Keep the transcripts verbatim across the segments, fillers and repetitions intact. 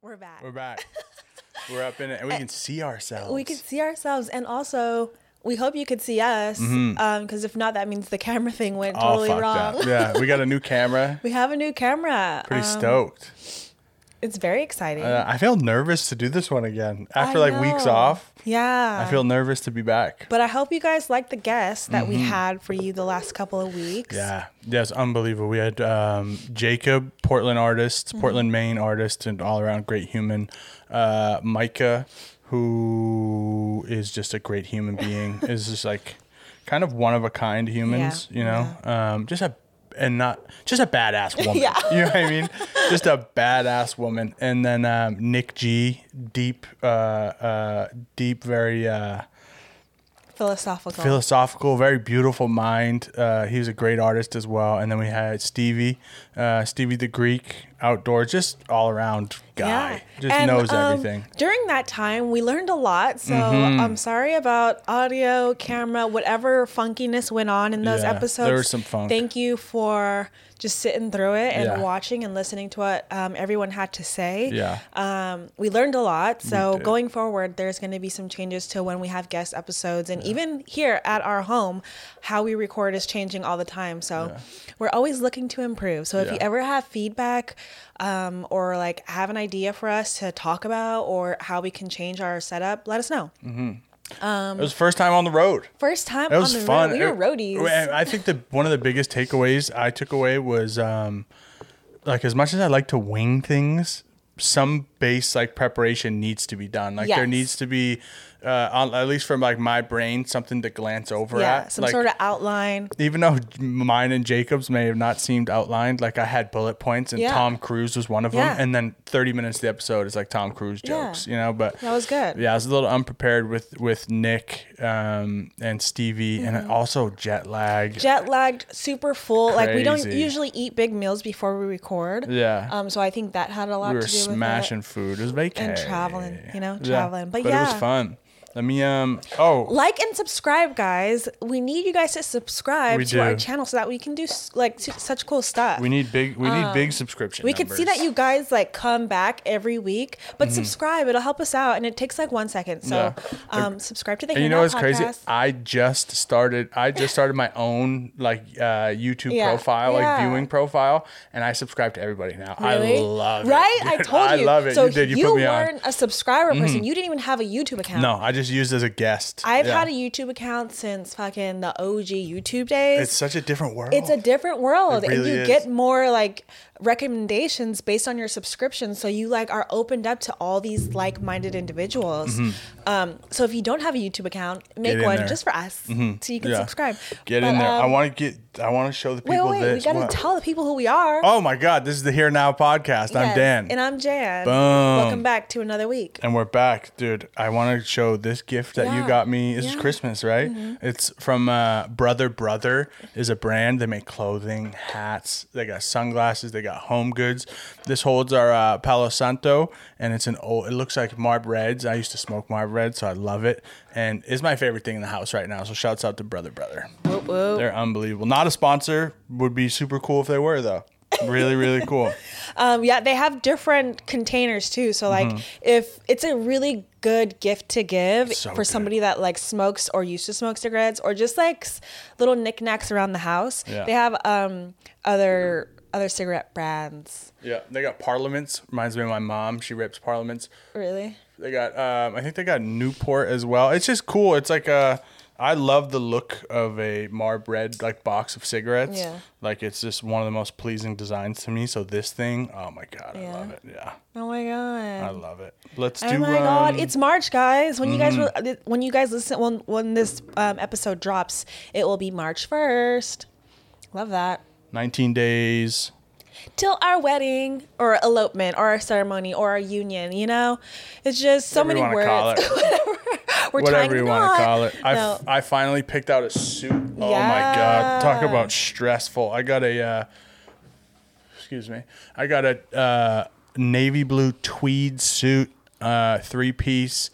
We're back. We're back. We're up in it, and we can see ourselves. We can see ourselves, and also we hope you could see us, because mm-hmm. um, if not, that means the camera thing went oh, totally wrong. Up. Yeah, we got a new camera. We have a new camera. Pretty um, stoked. It's very exciting. Uh, I feel nervous to do this one again after like weeks off. Yeah. I feel nervous to be back. But I hope you guys like the guests that mm-hmm. we had for you the last couple of weeks. Yeah. Yes, unbelievable. We had um, Jacob, Portland artist, mm-hmm. Portland, Maine artist, and all around great human. Uh, Micah, who is just a great human being, is just like kind of one of a kind humans, yeah. you know, yeah. um, just a And not just a badass woman. Yeah. You know what I mean? Just a badass woman. And then um, Nick G, deep, uh, uh, deep, very uh, philosophical, philosophical, very beautiful mind. Uh, he was a great artist as well. And then we had Stevie, uh, Stevie the Greek, outdoors, just all around guy. Yeah. Just and, knows um, everything. During that time, we learned a lot. So mm-hmm. I'm sorry about audio, camera, whatever funkiness went on in those yeah, episodes. There was some funk. Thank you for just sitting through it and yeah. watching and listening to what um, everyone had to say. Yeah. Um, we learned a lot. So going forward, there's going to be some changes to when we have guest episodes. And yeah. even here at our home, how we record is changing all the time. So yeah. we're always looking to improve. So if yeah. you ever have feedback um, or like have an idea for us to talk about or how we can change our setup, let us know. Mm-hmm. Um, it was first time on the road. First time on the road. It was fun. We were roadies. I think that one of the biggest takeaways I took away was um, like as much as I like to wing things, some base like preparation needs to be done. Like yes. there needs to be, uh, on, at least from like my brain, something to glance over yeah, at. Some like, sort of outline. Even though mine and Jacob's may have not seemed outlined, like I had bullet points and yeah. Tom Cruise was one of yeah. them. And then thirty minutes of the episode is like Tom Cruise jokes, yeah. you know, but that was good. Yeah. I was a little unprepared with, with Nick, um, and Stevie mm-hmm. and also jet lag, jet lagged, super full. Crazy. Like we don't usually eat big meals before we record. Yeah. Um, so I think that had a lot we to do with it. We were smashing food. It was vacation. And traveling, you know, traveling. Yeah. But, but yeah. But it was fun. Let me, um, oh. Like and subscribe, guys. We need you guys to subscribe we to do. our channel so that we can do, like, such cool stuff. We need big, we um, need big subscription We numbers. Could see that you guys, like, come back every week. But mm-hmm. subscribe. It'll help us out. And it takes, like, one second. So, yeah. um, like, subscribe to the Here Now podcast. And you know what's crazy? I just started, I just started my own, like, uh, YouTube yeah. profile, yeah. like, viewing profile. And I subscribe to everybody now. Really? I love right? it. Right? I told you. I love it. So, you, did. you, you put me weren't on. a subscriber person. Mm-hmm. You didn't even have a YouTube account. No, I just. Just used as a guest. I've yeah. had a YouTube account since fucking the O G YouTube days. It's such a different world. It's a different world. It really and you is. Get more like recommendations based on your subscription. So you like are opened up to all these like-minded individuals. Mm-hmm. Um, so if you don't have a YouTube account, make one there. just for us mm-hmm. so you can yeah. subscribe. Get but, in there. Um, I want to get, I want to show the people wait, wait, this. We got to tell the people who we are. Oh my God. This is the Here Now podcast. Yes, I'm Dan. And I'm Jan. Boom. Welcome back to another week. And we're back, dude. I want to show this. This gift that yeah. you got me is yeah. Christmas, right? Mm-hmm. It's from uh, Brother Brother is a brand. They make clothing, hats. They got sunglasses. They got home goods. This holds our uh, Palo Santo, and it's an old. It looks like Marlboro Reds. I used to smoke Marlboro Reds, so I love it, and it's my favorite thing in the house right now. So shouts out to Brother Brother. Whoop, whoop. They're unbelievable. Not a sponsor. Would be super cool if they were though. Really, really cool. Um, yeah, they have different containers too. So like, mm-hmm. if it's a really good gift to give so for good. somebody that like smokes or used to smoke cigarettes or just like little knickknacks around the house, yeah. they have um, other other cigarette brands. Yeah, they got Parliaments. Reminds me of my mom. She rips Parliaments. Really? They got. Um, I think they got Newport as well. It's just cool. It's like a. I love the look of a Marlboro Red like box of cigarettes. Yeah. Like it's just one of the most pleasing designs to me. So this thing, oh my God, yeah. I love it. Yeah. Oh my God. I love it. Let's do. Oh my um, God, it's March, guys. When mm-hmm. you guys re- when you guys listen when when this um, episode drops, it will be March first. Love that. nineteen days till our wedding or elopement or our ceremony or our union, you know? It's just so Whatever many words. Whatever. We're Whatever you want to call it. No. I, f- I finally picked out a suit. Oh yeah. my God. Talk about stressful. I got a, uh, excuse me. I got a uh, navy blue tweed suit. uh, three-piece,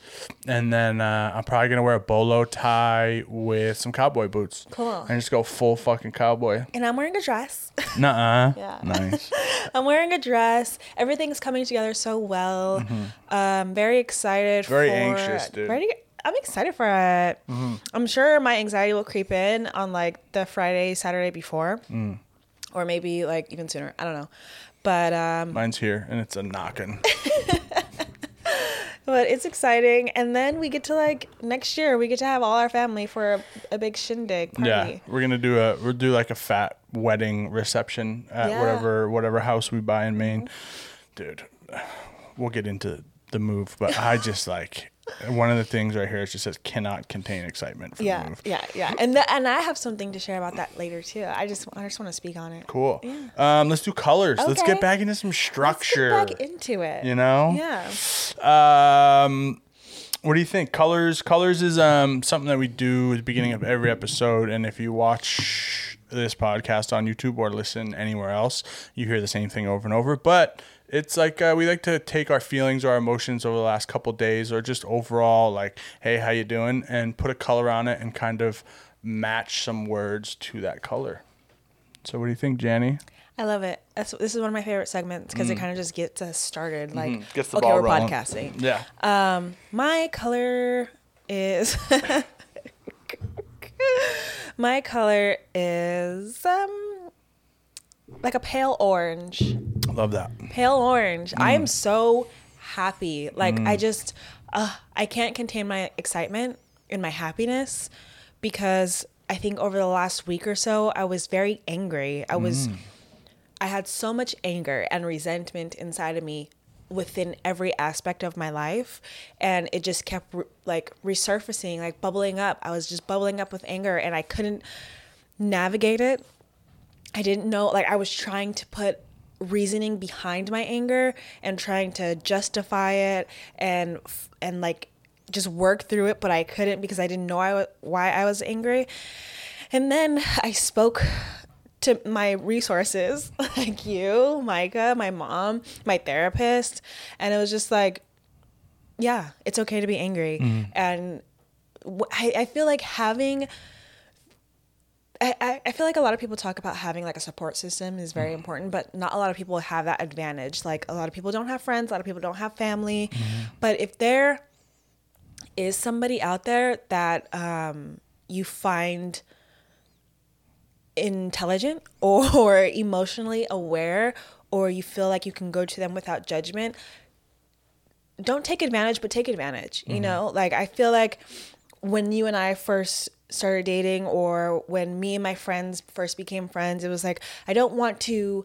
and then uh, I'm probably going to wear a bolo tie with some cowboy boots. Cool. And just go full fucking cowboy. And I'm wearing a dress. Nuh-uh. Yeah. Nice. I'm wearing a dress. Everything's coming together so well. Mm-hmm. Um, very excited very for... Very anxious, dude. Very, I'm excited for it. Mm-hmm. I'm sure my anxiety will creep in on, like, the Friday, Saturday before. Mm. Or maybe, like, even sooner. I don't know. But... Um, mine's here, and it's a knocking. But it's exciting, and then we get to, like, next year we get to have all our family for a, a big shindig party. Yeah, we're gonna do a we'll do like a fat wedding reception at yeah. whatever whatever house we buy in Maine. Mm-hmm. Dude, we'll get into the move, but I just like one of the things right here is just says cannot contain excitement for yeah, the move. Yeah, yeah, and the, and I have something to share about that later too. I just I just want to speak on it. Cool. Yeah. Um, let's do colors. Okay. Let's get back into some structure. Let's get back into it. You know. Yeah. Um, what do you think? Colors. Colors is um something that we do at the beginning of every episode, and if you watch this podcast on YouTube or listen anywhere else, you hear the same thing over and over. But it's like uh, we like to take our feelings or our emotions over the last couple of days, or just overall, like, hey, how you doing, and put a color on it and kind of match some words to that color. So what do you think, Janny? I love it. That's, this is one of my favorite segments because mm. it kind of just gets us started. Like, mm-hmm. gets the okay, ball we're rolling. Podcasting. Yeah. Um, my color is my color is um like a pale orange. Love that. Pale orange. Mm. I am so happy. Like mm. I just, uh, I can't contain my excitement and my happiness because I think over the last week or so, I was very angry. I was, mm. I had so much anger and resentment inside of me within every aspect of my life. And it just kept re- like resurfacing, like bubbling up. I was just bubbling up with anger and I couldn't navigate it. I didn't know, like I was trying to put reasoning behind my anger and trying to justify it and and like just work through it, but I couldn't because I didn't know I w- why I was angry. And then I spoke to my resources, like you, Micah, my mom, my therapist, and it was just like, yeah, it's okay to be angry. Mm-hmm. And w- I, I feel like having... I, I feel like a lot of people talk about having like a support system is very mm. important, but not a lot of people have that advantage. Like a lot of people don't have friends, a lot of people don't have family, mm-hmm. but if there is somebody out there that um, you find intelligent or, or emotionally aware, or you feel like you can go to them without judgment, don't take advantage, but take advantage. Mm-hmm. You know, like I feel like when you and I first started dating, or when me and my friends first became friends, it was like, I don't want to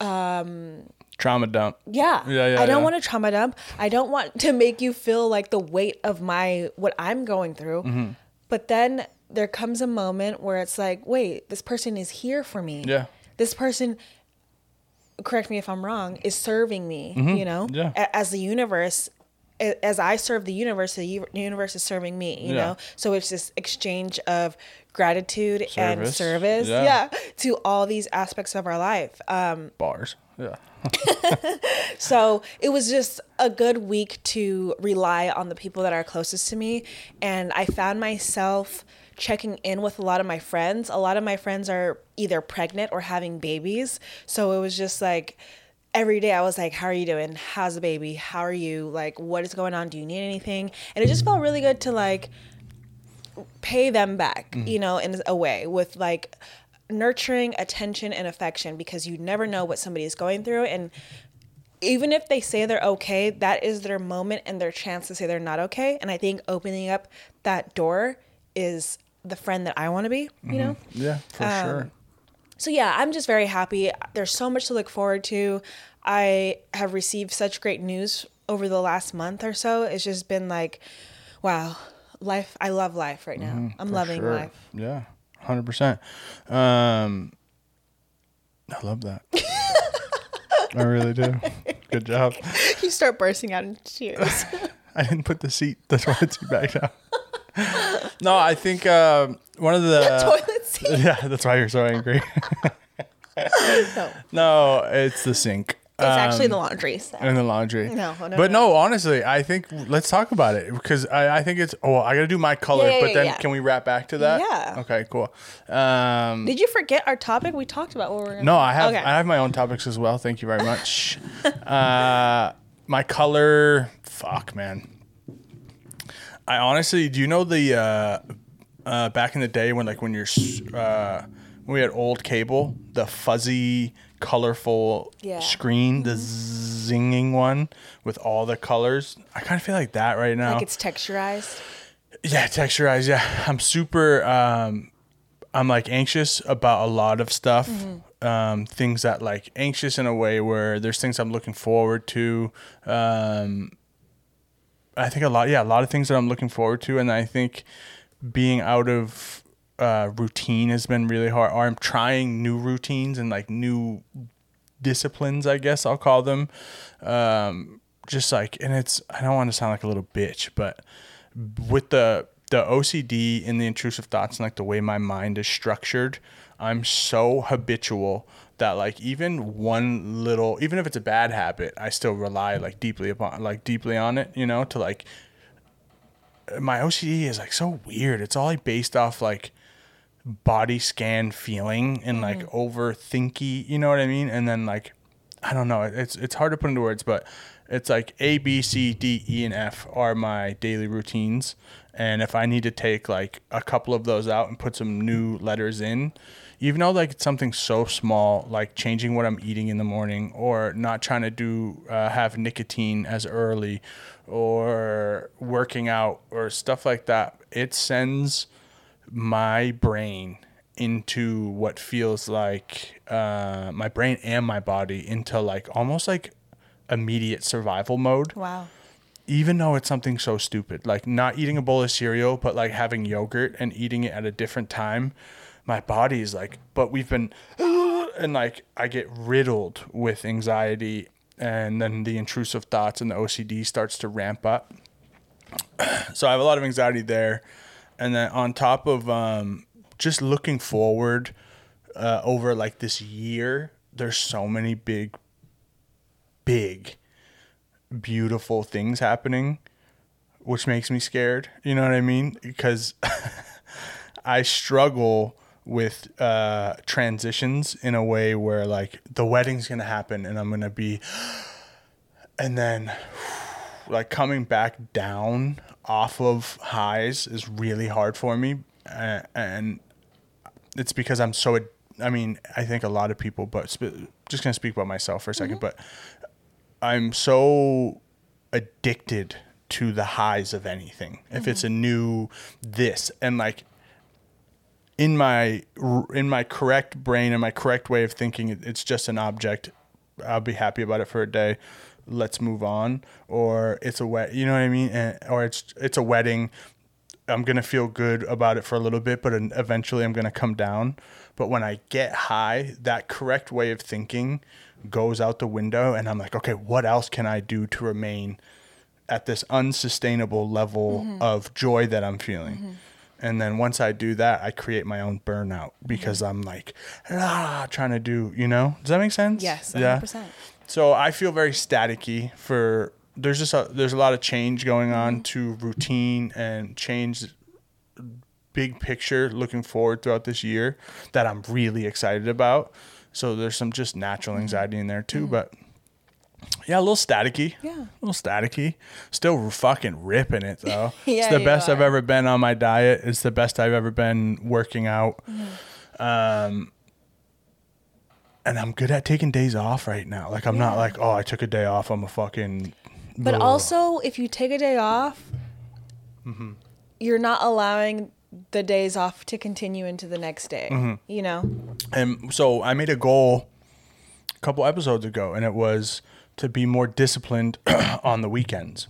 um trauma dump. Yeah. yeah, yeah I don't yeah. want to trauma dump. I don't want to make you feel like the weight of my what I'm going through. Mm-hmm. But then there comes a moment where it's like, wait, this person is here for me. Yeah. This person, correct me if I'm wrong, is serving me, mm-hmm. you know, yeah. a- as the universe as I serve the universe, the universe is serving me, you yeah. know? So it's this exchange of gratitude service. and service yeah. yeah, to all these aspects of our life. Um, Bars. Yeah. So it was just a good week to rely on the people that are closest to me. And I found myself checking in with a lot of my friends. A lot of my friends are either pregnant or having babies. So it was just like, every day I was like, how are you doing? How's the baby? How are you? Like, what is going on? Do you need anything? And it just felt really good to like pay them back, mm-hmm. you know, in a way with like nurturing attention and affection, because you never know what somebody is going through. And even if they say they're okay, that is their moment and their chance to say they're not okay. And I think opening up that door is the friend that I want to be, mm-hmm. you know? Yeah, for um, sure. So yeah, I'm just very happy. There's so much to look forward to. I have received such great news over the last month or so. It's just been like, wow, life. I love life right now. Mm, I'm loving sure. life. Yeah, one hundred percent. Um, I love that. I really do. Good job. You start bursting out into tears. I didn't put the seat, the toilet seat back down. No, I think uh, one of the... the toilet seat. Yeah, that's why you're so angry. no. no, it's the sink. It's um, actually in the laundry. So. In the laundry. No, no. But no, no, honestly, I think let's talk about it because I, I think it's. Oh, I got to do my color, yeah, yeah, but yeah, then yeah. Can we wrap back to that? Yeah. Okay. Cool. Um, Did you forget our topic? We talked about what we're. Gonna no, I have. Okay. I have my own topics as well. Thank you very much. uh, my color. Fuck, man. I honestly, do you know the uh, uh, back in the day when like when you're uh, when we had old cable, the fuzzy. Colorful yeah. screen, the mm-hmm. zinging one with all the colors. I kind of feel like that right now. Like it's texturized. Yeah, texturized. Yeah, I'm super. Um, I'm like anxious about a lot of stuff. Mm-hmm. Um, things that like anxious in a way where there's things I'm looking forward to. Um, I think a lot. Yeah, a lot of things that I'm looking forward to, and I think being out of. Uh, routine has been really hard. Or I'm trying new routines and like new disciplines, I guess I'll call them. Um, just like, and it's, I don't want to sound like a little bitch, but with the, the O C D and the intrusive thoughts and like the way my mind is structured, I'm so habitual that like even one little, even if it's a bad habit, I still rely like deeply upon, like deeply on it, you know, to like, my O C D is like so weird. It's all like based off like, body scan feeling and like mm-hmm. overthinky, you know what I mean? And then like, I don't know, it's it's hard to put into words, but it's like A, B, C, D, E, and F are my daily routines. And if I need to take like a couple of those out and put some new letters in, even though like it's something so small, like changing what I'm eating in the morning or not trying to do, uh, have nicotine as early or working out or stuff like that, it sends my brain into what feels like uh my brain and my body into like almost like immediate survival mode. Wow. Even though it's something so stupid, like not eating a bowl of cereal, but like having yogurt and eating it at a different time, my body is like, but we've been and like I get riddled with anxiety, and then the intrusive thoughts and the O C D starts to ramp up. So I have a lot of anxiety there. And then on top of um, just looking forward uh, over like this year, there's so many big, big, beautiful things happening, which makes me scared. You know what I mean? Because I struggle with uh, transitions in a way where like the wedding's going to happen and I'm going to be, and then like coming back down off of highs is really hard for me, uh, and it's because I'm so ad- I mean I think a lot of people, but sp- just gonna speak about myself for a second, mm-hmm. but I'm so addicted to the highs of anything, mm-hmm. if it's a new this, and like in my in my correct brain and my correct way of thinking, it's just an object, I'll be happy about it for a day, let's move on, or it's a wet, you know what I mean? And, or it's, it's a wedding. I'm going to feel good about it for a little bit, but eventually I'm going to come down. But when I get high, that correct way of thinking goes out the window and I'm like, okay, what else can I do to remain at this unsustainable level mm-hmm. of joy that I'm feeling? Mm-hmm. And then once I do that, I create my own burnout because I'm like, ah, trying to do, you know, does that make sense? Yes. one hundred percent. Yeah. So I feel very staticky for, there's just a, there's a lot of change going on to routine and change big picture looking forward throughout this year that I'm really excited about. So there's some just natural anxiety in there too, mm-hmm. but yeah, a little staticky. Yeah. A little staticky. Still fucking ripping it though. Yeah, it's the best are. I've ever been on my diet. It's the best I've ever been working out. Mm-hmm. Um, and I'm good at taking days off right now. Like I'm yeah. not like, oh, I took a day off. I'm a fucking. But blah. Also, if you take a day off, mm-hmm. you're not allowing the days off to continue into the next day, mm-hmm. you know? And so I made a goal a couple episodes ago, and it was to be more disciplined on the weekends.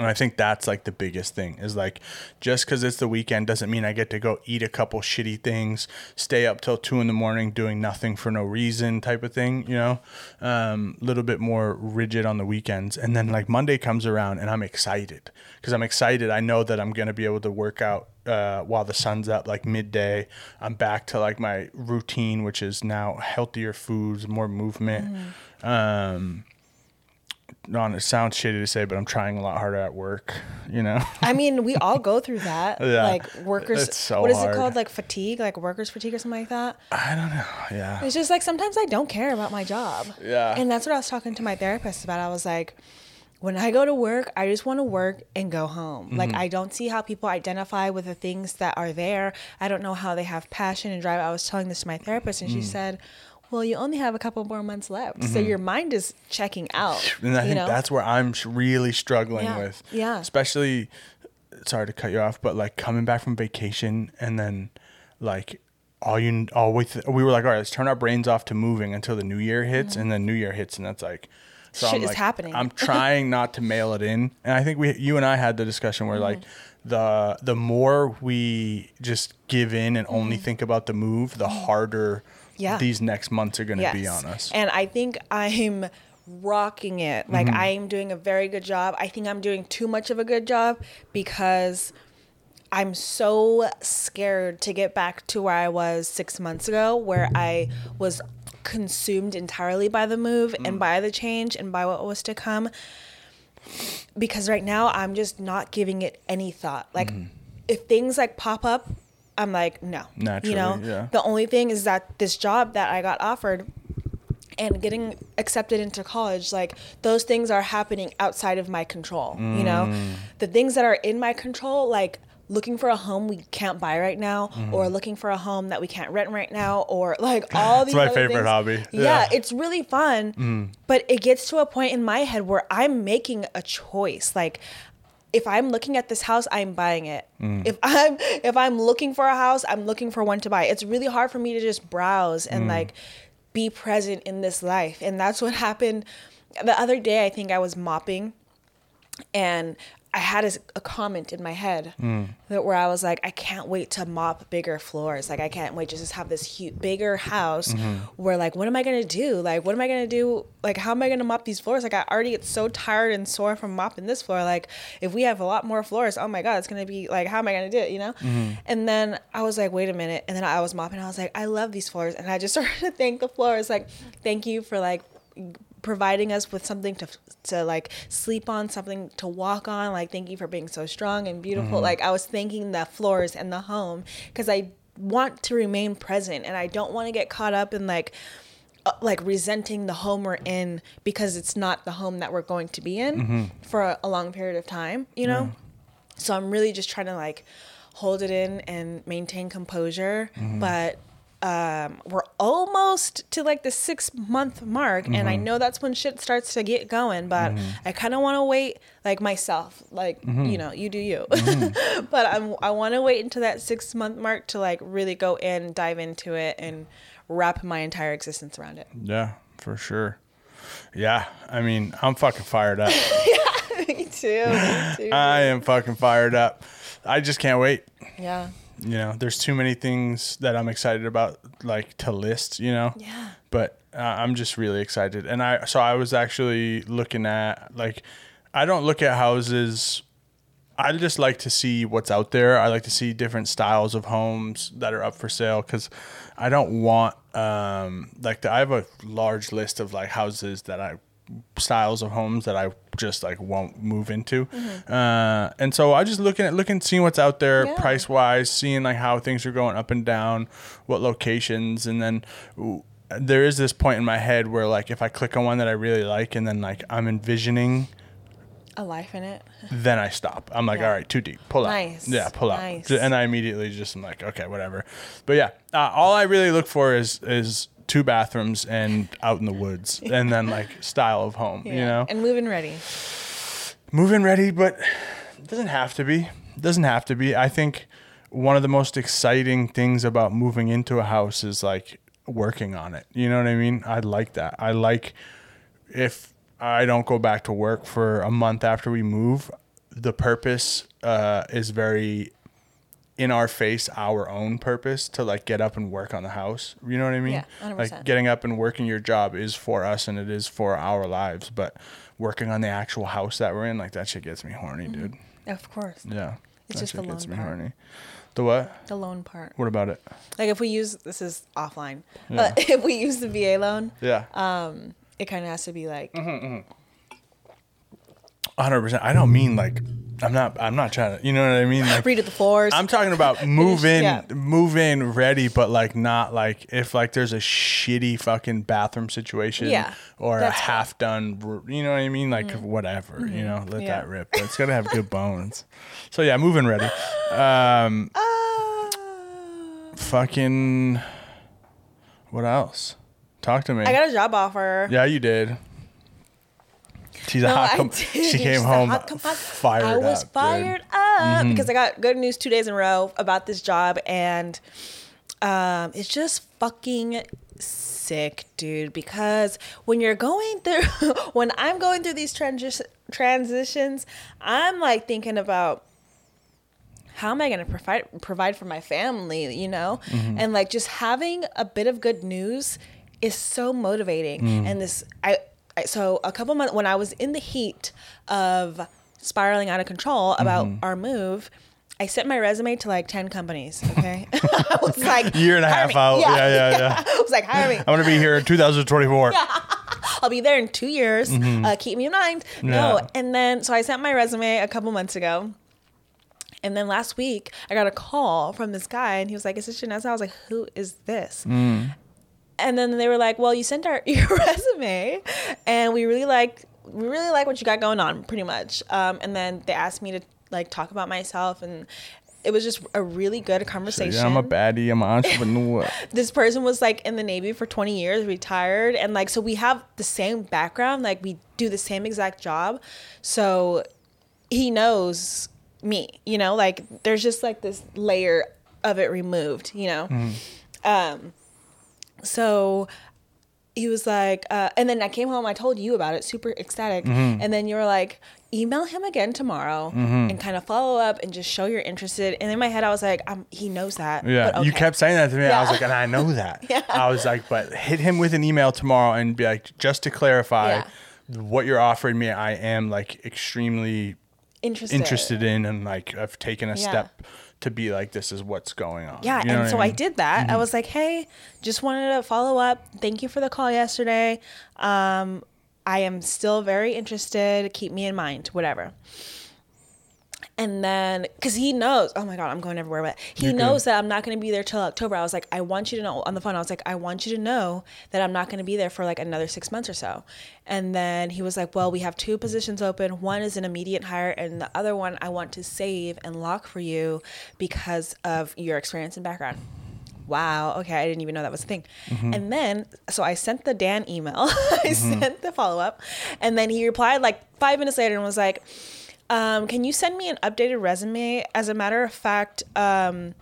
And I think that's like the biggest thing is like, just because it's the weekend doesn't mean I get to go eat a couple shitty things, stay up till two in the morning doing nothing for no reason type of thing, you know, um, little bit more rigid on the weekends. And then like Monday comes around and I'm excited because I'm excited. I know that I'm going to be able to work out uh, while the sun's up, like midday. I'm back to like my routine, which is now healthier foods, more movement. Mm. Um, on it sounds shitty to say, but I'm trying a lot harder at work, you know. I mean, we all go through that. Yeah. Like workers, it's so what is hard. It called? Like fatigue, like workers fatigue or something like that. I don't know. Yeah. It's just like sometimes I don't care about my job. Yeah. And that's what I was talking to my therapist about. I was like, when I go to work, I just want to work and go home. Mm-hmm. Like, I don't see how people identify with the things that are there. I don't know how they have passion and drive. I was telling this to my therapist, and mm. she said, well, you only have a couple more months left. Mm-hmm. So your mind is checking out. And I think know? that's where I'm really struggling yeah. with. Yeah. Especially, sorry to cut you off, but like coming back from vacation and then like all you, all we, th- we were like, all right, let's turn our brains off to moving until the new year hits. Mm-hmm. And then new year hits. And that's like, so shit I'm is like, happening. I'm trying not to mail it in. And I think we, you and I had the discussion where mm-hmm. like, the the more we just give in and only mm-hmm. think about the move, the harder yeah. these next months are going to yes. be on us. And I think I'm rocking it. Like, I am mm-hmm. doing a very good job. I think I'm doing too much of a good job because I'm so scared to get back to where I was six months ago, where I was consumed entirely by the move mm. and by the change and by what was to come. Because right now I'm just not giving it any thought. Like mm. if things like pop up, I'm like, no, naturally, you know, yeah. the only thing is that this job that I got offered and getting accepted into college, like those things are happening outside of my control. Mm. You know, the things that are in my control, like looking for a home we can't buy right now mm-hmm. or looking for a home that we can't rent right now or like all these other things. It's my favorite hobby. Yeah, yeah, it's really fun. Mm. But it gets to a point in my head where I'm making a choice. Like if I'm looking at this house, I'm buying it. Mm. If I'm if I'm looking for a house, I'm looking for one to buy. It's really hard for me to just browse and mm. like be present in this life. And that's what happened the other day. I think I was mopping and I had a, a comment in my head mm. that where I was like, I can't wait to mop bigger floors. Like, I can't wait to just have this huge, bigger house mm-hmm. where like, what am I going to do? Like, what am I going to do? Like, how am I going to mop these floors? Like, I already get so tired and sore from mopping this floor. Like, if we have a lot more floors, oh my God, it's going to be like, how am I going to do it? You know? Mm-hmm. And then I was like, wait a minute. And then I was mopping. I was like, I love these floors. And I just started to thank the floors. Like, thank you for like providing us with something to to like sleep on, something to walk on. Like, thank you for being so strong and beautiful. Mm-hmm. Like, I was thanking the floors and the home because I want to remain present and I don't want to get caught up in like uh, like resenting the home we're in because it's not the home that we're going to be in mm-hmm. for a, a long period of time, you know? Yeah. So I'm really just trying to like hold it in and maintain composure. Mm-hmm. But Um, we're almost to like the six month mark and mm-hmm. I know that's when shit starts to get going, but mm-hmm. I kind of want to wait like myself, like, mm-hmm. you know, you do you, mm-hmm. but I'm, I want to wait until that six month mark to like really go in, dive into it and wrap my entire existence around it. Yeah, for sure. Yeah. I mean, I'm fucking fired up. Yeah, me too. Me too. I am fucking fired up. I just can't wait. Yeah. You know, there's too many things that I'm excited about, like to list, you know, yeah. but uh, I'm just really excited. And I, so I was actually looking at like, I don't look at houses. I just like to see what's out there. I like to see different styles of homes that are up for sale. Cause I don't want, um, like the, I have a large list of like houses that I, styles of homes that I just like won't move into. Mm-hmm. Uh, and so I just looking at looking, seeing what's out there yeah. price wise, seeing like how things are going up and down, what locations. And then ooh, there is this point in my head where like, if I click on one that I really like, and then like I'm envisioning a life in it, then I stop. I'm like, yeah. all right, too deep, pull nice. out. Yeah. Pull nice. out. And I immediately just am like, okay, whatever. But yeah, uh, all I really look for is, is, two bathrooms and out in the woods and then like style of home, yeah. you know, and move-in ready, move-in ready, but it doesn't have to be, it doesn't have to be. I think one of the most exciting things about moving into a house is like working on it. You know what I mean? I like that. I like if I don't go back to work for a month after we move, the purpose uh, is very in our face, our own purpose to like get up and work on the house. You know what I mean? Yeah, one hundred percent. Like getting up and working your job is for us and it is for our lives, but working on the actual house that we're in, like that shit gets me horny, mm-hmm. dude. Of course. Yeah. It's that just shit the lone gets me part. Horny. The what? The loan part. What about it? Like if we use, this is offline, yeah. but if we use the V A loan, yeah. um, it kind of has to be like mm-hmm, mm-hmm. one hundred percent. I don't mean like I'm not I'm not trying to, you know what I mean? Like, read at the floors. I'm talking about move in, yeah. move in ready, but like not like if like there's a shitty fucking bathroom situation yeah, or a half done, you know what I mean? Like mm. whatever, mm-hmm. you know, let yeah. that rip. But it's gotta have good bones. So yeah, move in ready. Um, uh, fucking what else? Talk to me. I got a job offer. Yeah, you did. She's no, a hot com- She came She's home com- fired up. I was up, fired dude. up mm-hmm. because I got good news two days in a row about this job. And um, it's just fucking sick, dude. Because when you're going through, when I'm going through these transi- transitions, I'm like thinking about how am I going to provide, provide for my family, you know? Mm-hmm. And like just having a bit of good news is so motivating. Mm. And this, I, So a couple months when I was in the heat of spiraling out of control about mm-hmm. our move, I sent my resume to like ten companies. Okay, I was like year and a half me. out. Yeah, yeah, yeah, yeah. I was like, hire me. I'm gonna be here in two thousand twenty-four. Yeah. I'll be there in two years. Mm-hmm. Uh, keep me in mind. Yeah. No, and then so I sent my resume a couple months ago, and then last week I got a call from this guy, and he was like, "Is this Janessa?" I was like, "Who is this?" Mm. And then they were like, well, you sent our your resume and we really like we really like what you got going on, pretty much. Um, and then they asked me to like talk about myself, and it was just a really good conversation. So yeah, I'm a baddie, I'm an entrepreneur. This person was like in the Navy for twenty years, retired, and like so we have the same background, like we do the same exact job. So he knows me, you know, like there's just like this layer of it removed, you know. Mm. Um So he was like, uh, and then I came home, I told you about it, super ecstatic. Mm-hmm. And then you were like, email him again tomorrow mm-hmm. and kind of follow up and just show you're interested. And in my head, I was like, I'm, he knows that. Yeah, but okay. You kept saying that to me. Yeah. I was like, and I know that. Yeah. I was like, but hit him with an email tomorrow and be like, just to clarify yeah. what you're offering me, I am like extremely interested, interested in, and like I've taken a yeah. step to be like, this is what's going on. Yeah, you know and what so I, mean? I did that. Mm-hmm. I was like, hey, just wanted to follow up. Thank you for the call yesterday. Um, I am still very interested. Keep me in mind, whatever. And then, because he knows, oh my God, I'm going everywhere, but he You're knows good. that I'm not going to be there till October. I was like, I want you to know, on the phone, I was like, I want you to know that I'm not going to be there for like another six months or so. And then he was like, well, we have two positions open. One is an immediate hire, and the other one I want to save and lock for you because of your experience and background. Wow. Okay. I didn't even know that was a thing. Mm-hmm. And then, so I sent the Dan email. I mm-hmm. sent the follow-up. And then he replied like five minutes later and was like, Um, can you send me an updated resume? As a matter of fact, um,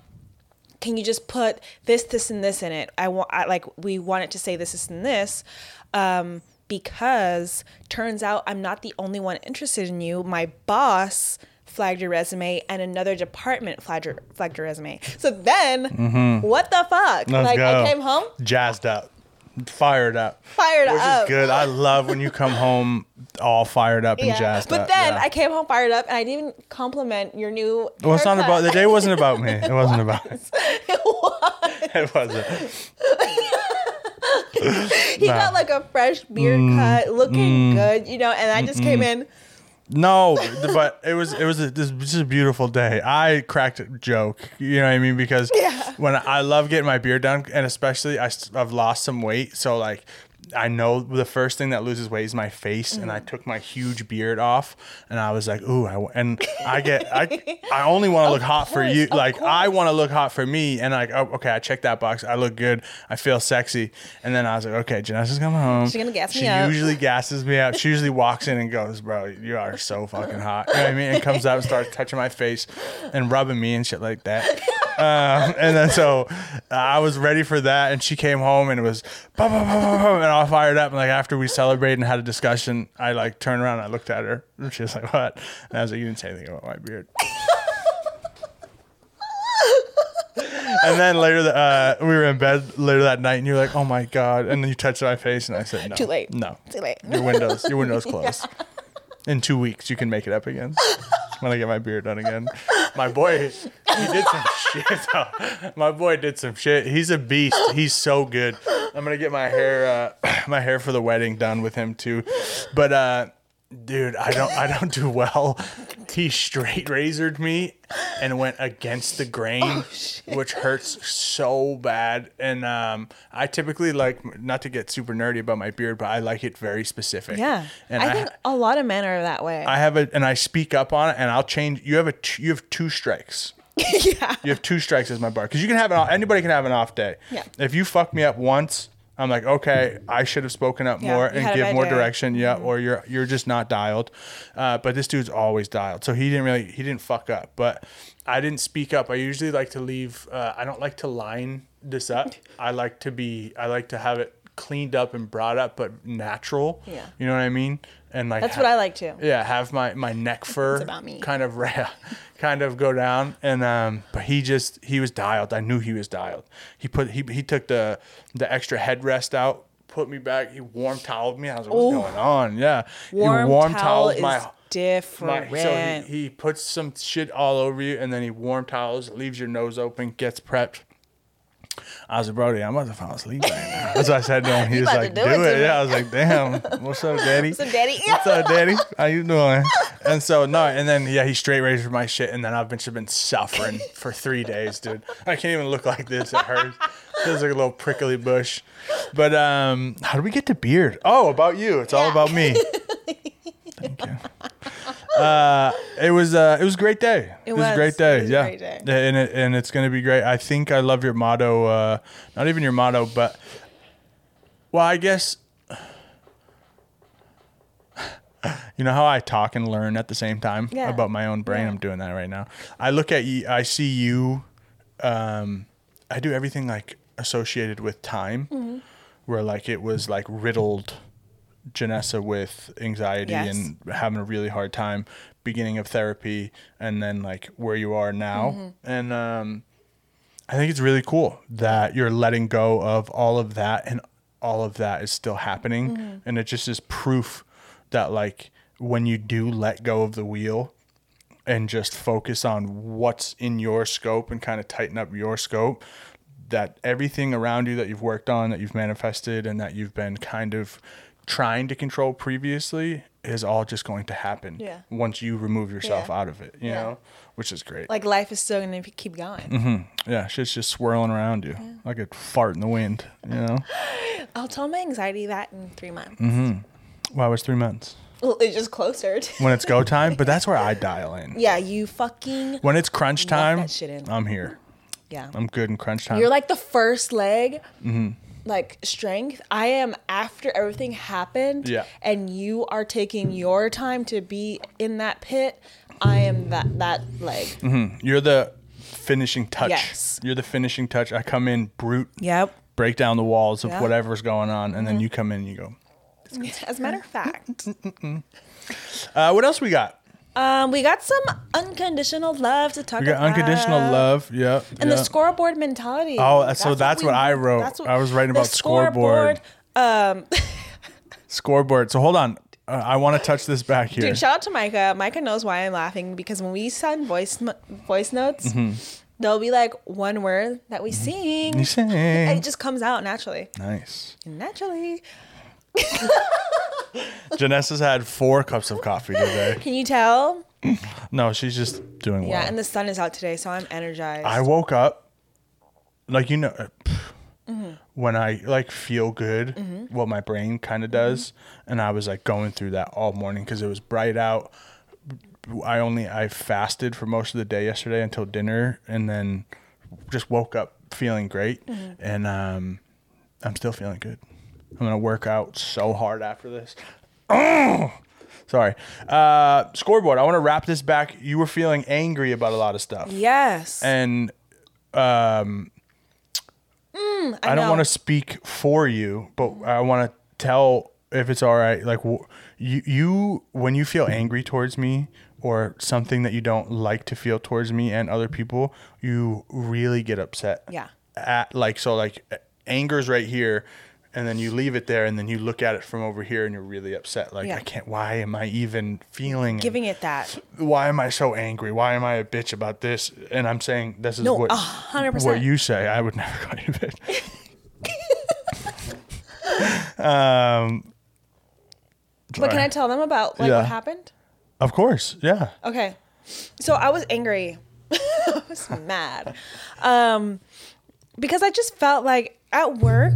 can you just put this, this, and this in it? I want, I, like, we want it to say this, this, and this, um, because turns out I'm not the only one interested in you. My boss flagged your resume, and another department flagged your, flagged your resume. So then, mm-hmm. what the fuck? Let's like, go. I came home jazzed up. Fired up. Fired Which up. Which is good. I love when you come home all fired up and yeah. jazzed but up. But then yeah. I came home fired up, and I didn't even compliment your new Well, haircut. It's not about, the day wasn't about me. It, it wasn't was. about it. It was. It wasn't. He nah. got like a fresh beard mm, cut, looking mm, good, you know, and I just mm, came in. No, but it was it was a, this was just a beautiful day. I cracked a joke, you know what I mean? Because yeah. when I love getting my beard done, and especially I, I've lost some weight, so like I know the first thing that loses weight is my face, mm-hmm. and I took my huge beard off, and I was like, ooh, I, and I get I I only want to look hot for you, like I want to look hot for me, and like oh, okay, I checked that box, I look good, I feel sexy, and then I was like, okay, Janessa's coming home. She's gonna gas me up. She usually gasses me up. She usually walks in and goes, bro, you are so fucking hot. You know what I mean? And comes up and starts touching my face and rubbing me and shit like that. Um, and then so I was ready for that, and she came home and it was bah, bah, bah, bah, bah, and all fired up, and like after we celebrated and had a discussion, I like turned around and I looked at her and she was like, what? And I was like, you didn't say anything about my beard. And then later the, uh, we were in bed later that night, and you were like, oh my God, and then you touched my face, and I said, no, too late. No, too late. Your windows your windows closed. Yeah. In two weeks you can make it up again. When I get my beard done again. My boy, he did some shit. My boy did some shit. He's a beast. He's so good. I'm gonna get my hair, uh, my hair for the wedding done with him too. But uh, dude, I don't, I don't do well. He straight razored me and went against the grain, oh, which hurts so bad. And um, I typically like, not to get super nerdy about my beard, but I like it very specific. Yeah, and I, I think ha- a lot of men are that way. I have a, and I speak up on it, and I'll change. You have a, t- you have two strikes. Yeah, you have two strikes as my bar, because you can have an, anybody can have an off day. Yeah, if you fuck me up once, I'm like, okay, I should have spoken up yeah, more and give more direction. Yeah, mm-hmm. Or you're you're just not dialed. Uh, but this dude's always dialed, so he didn't really he didn't fuck up. But I didn't speak up. I usually like to leave. Uh, I don't like to line this up. I like to be. I like to have it cleaned up and brought up, but natural. Yeah, you know what I mean. And like that's ha- what I like too. Yeah, have my, my neck fur about me. kind of ra- kind of go down, and um, but he just he was dialed. I knew he was dialed. He put he he took the the extra headrest out, put me back. He warm toweled me. I was like, what's Ooh. going on? Yeah, warm, he warm towel towels my. Is- Different. My, so he, he puts some shit all over you, and then he warm towels, leaves your nose open, gets prepped. I was like, Brody, I'm about to fall asleep right now. That's what I said to him. He was like, do, do it. it. Yeah, I was like, damn, what's up, daddy? What's up, daddy? What's up, daddy? How you doing? And so, no, and then, yeah, he straight razed my shit, and then I've been, been suffering for three days, dude. I can't even look like this. It hurts. It feels like a little prickly bush. But um, how do we get to beard? Oh, about you. It's yeah. all about me. Thank you. Uh, it was uh, it was a great day. It, it was, was a great day. It was yeah, a great day. and it, and it's gonna be great. I think I love your motto. Uh, not even your motto, but well, I guess you know how I talk and learn at the same time yeah. about my own brain. Yeah. I'm doing that right now. I look at you. I see you. Um, I do everything like associated with time, mm-hmm. where like it was like riddled. Janessa with anxiety yes. and having a really hard time, beginning of therapy, and then like where you are now. Mm-hmm. And um, I think it's really cool that you're letting go of all of that, and all of that is still happening. Mm-hmm. And it just is proof that like when you do let go of the wheel and just focus on what's in your scope and kind of tighten up your scope, that everything around you that you've worked on, that you've manifested, and that you've been kind of trying to control previously is all just going to happen yeah. once you remove yourself yeah. out of it, you yeah. know, which is great. Like life is still going to keep going. Mm-hmm. Yeah. Shit's just swirling around you yeah. like a fart in the wind, you know. I'll tell my anxiety that in three months. Mm-hmm. Wow, it's three months. Well, it's just closer. To when it's go time, but that's where I dial in. Yeah, you fucking. When it's crunch time, that shit in. I'm here. Yeah. I'm good in crunch time. You're like the first leg. Mm-hmm. Like strength, I am after everything happened, yeah. and you are taking your time to be in that pit. I am that that leg. Mm-hmm. You're the finishing touch. Yes, you're the finishing touch. I come in brute. Yep. Break down the walls of yep. whatever's going on, and mm-hmm. then you come in and you go. As a matter of fact, uh, what else we got? Um, we got some unconditional love to talk about. We got about. unconditional love, yeah. And yeah. the scoreboard mentality. Oh, that's so that's what, what I wrote. That's what, I was writing about scoreboard. Scoreboard. Um. Scoreboard. So hold on. Uh, I want to touch this back here. Dude, shout out to Micah. Micah knows why I'm laughing, because when we send voice voice notes, mm-hmm. there'll be like one word that we sing. You sing. And it just comes out naturally. Nice. Naturally. Janessa's had four cups of coffee today. Can you tell? No, she's just doing well. Yeah, and the sun is out today, so I'm energized. I woke up, like, you know, mm-hmm. when I, like, feel good, mm-hmm. what my brain kind of does. Mm-hmm. And I was, like, going through that all morning because it was bright out. I only, I fasted for most of the day yesterday until dinner, and then just woke up feeling great. Mm-hmm. And um, I'm still feeling good. I'm going to work out so hard after this. Oh, sorry. Uh, scoreboard. I want to wrap this back. You were feeling angry about a lot of stuff. Yes. And um, mm, I, I don't want to speak for you, but I want to tell if it's all right. Like you, you, when you feel angry towards me or something that you don't like to feel towards me and other people, you really get upset. Yeah. At like, so like anger's right here. And then you leave it there, and then you look at it from over here, and you're really upset. Like, yeah. I can't, why am I even feeling? Giving it that. Why am I so angry? Why am I a bitch about this? And I'm saying, this is no, what, one hundred percent. What you say. I would never call you a bitch. Um, but can I tell them about like yeah. what happened? Of course. Yeah. Okay. So I was angry. I was mad. Um, because I just felt like at work,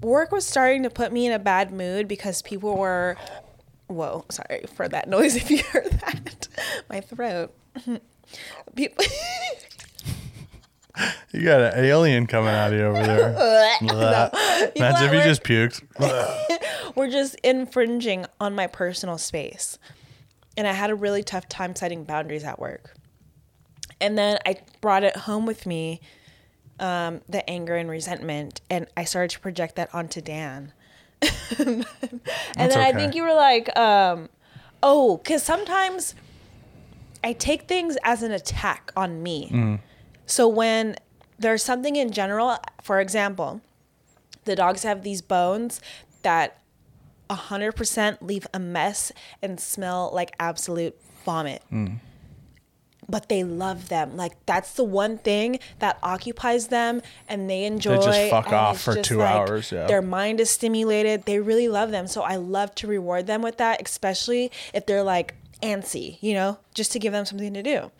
work was starting to put me in a bad mood because people were, whoa, sorry for that noise if you heard that. My throat. People. You got an alien coming out of you over there. No. Imagine if you just puked. We're just infringing on my personal space. And I had a really tough time setting boundaries at work. And then I brought it home with me, um, the anger and resentment. And I started to project that onto Dan. And That's then okay. I think you were like, um, oh, because sometimes I take things as an attack on me. Mm. So when there's something in general, for example, the dogs have these bones that one hundred percent leave a mess and smell like absolute vomit. Mm. But they love them. Like, that's the one thing that occupies them and they enjoy. They just fuck off for two like, hours. Yeah. Their mind is stimulated. They really love them. So I love to reward them with that, especially if they're like antsy, you know, just to give them something to do.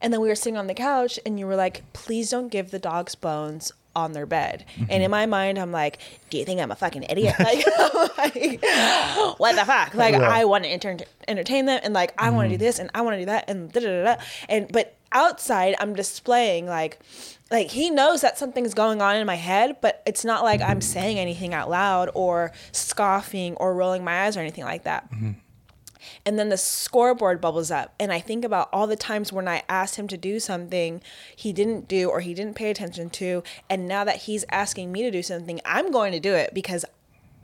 And then we were sitting on the couch and you were like, please don't give the dogs bones on their bed. Mm-hmm. And in my mind, I'm like, do you think I'm a fucking idiot? Like, like what the fuck? Like, yeah. I want to enter- entertain them and like, I mm-hmm. want to do this and I want to do that and da da da. And but outside, I'm displaying like, like he knows that something's going on in my head, but it's not like mm-hmm. I'm saying anything out loud or scoffing or rolling my eyes or anything like that. Mm-hmm. And then the scoreboard bubbles up. And I think about all the times when I asked him to do something he didn't do or he didn't pay attention to. And now that he's asking me to do something, I'm going to do it because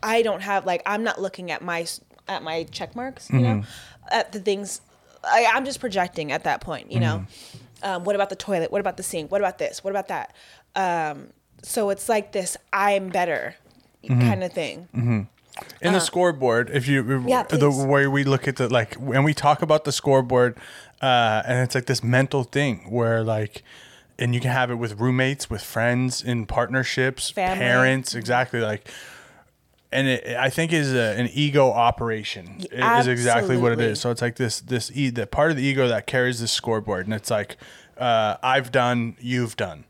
I don't have, like, I'm not looking at my at my check marks, you mm-hmm. know, at the things. I, I'm just projecting at that point, you mm-hmm. know. Um, what about the toilet? What about the sink? What about this? What about that? Um, so it's like this I'm better mm-hmm. kind of thing. Mm-hmm. In uh, the scoreboard, if you yeah, the way we look at the like, when we talk about the scoreboard, uh, and it's like this mental thing where like, and you can have it with roommates, with friends, in partnerships, family. Parents, exactly like, and it, I think is a, an ego operation yeah, is exactly what it is. So it's like this this e that part of the ego that carries this scoreboard, and it's like uh, I've done, you've done,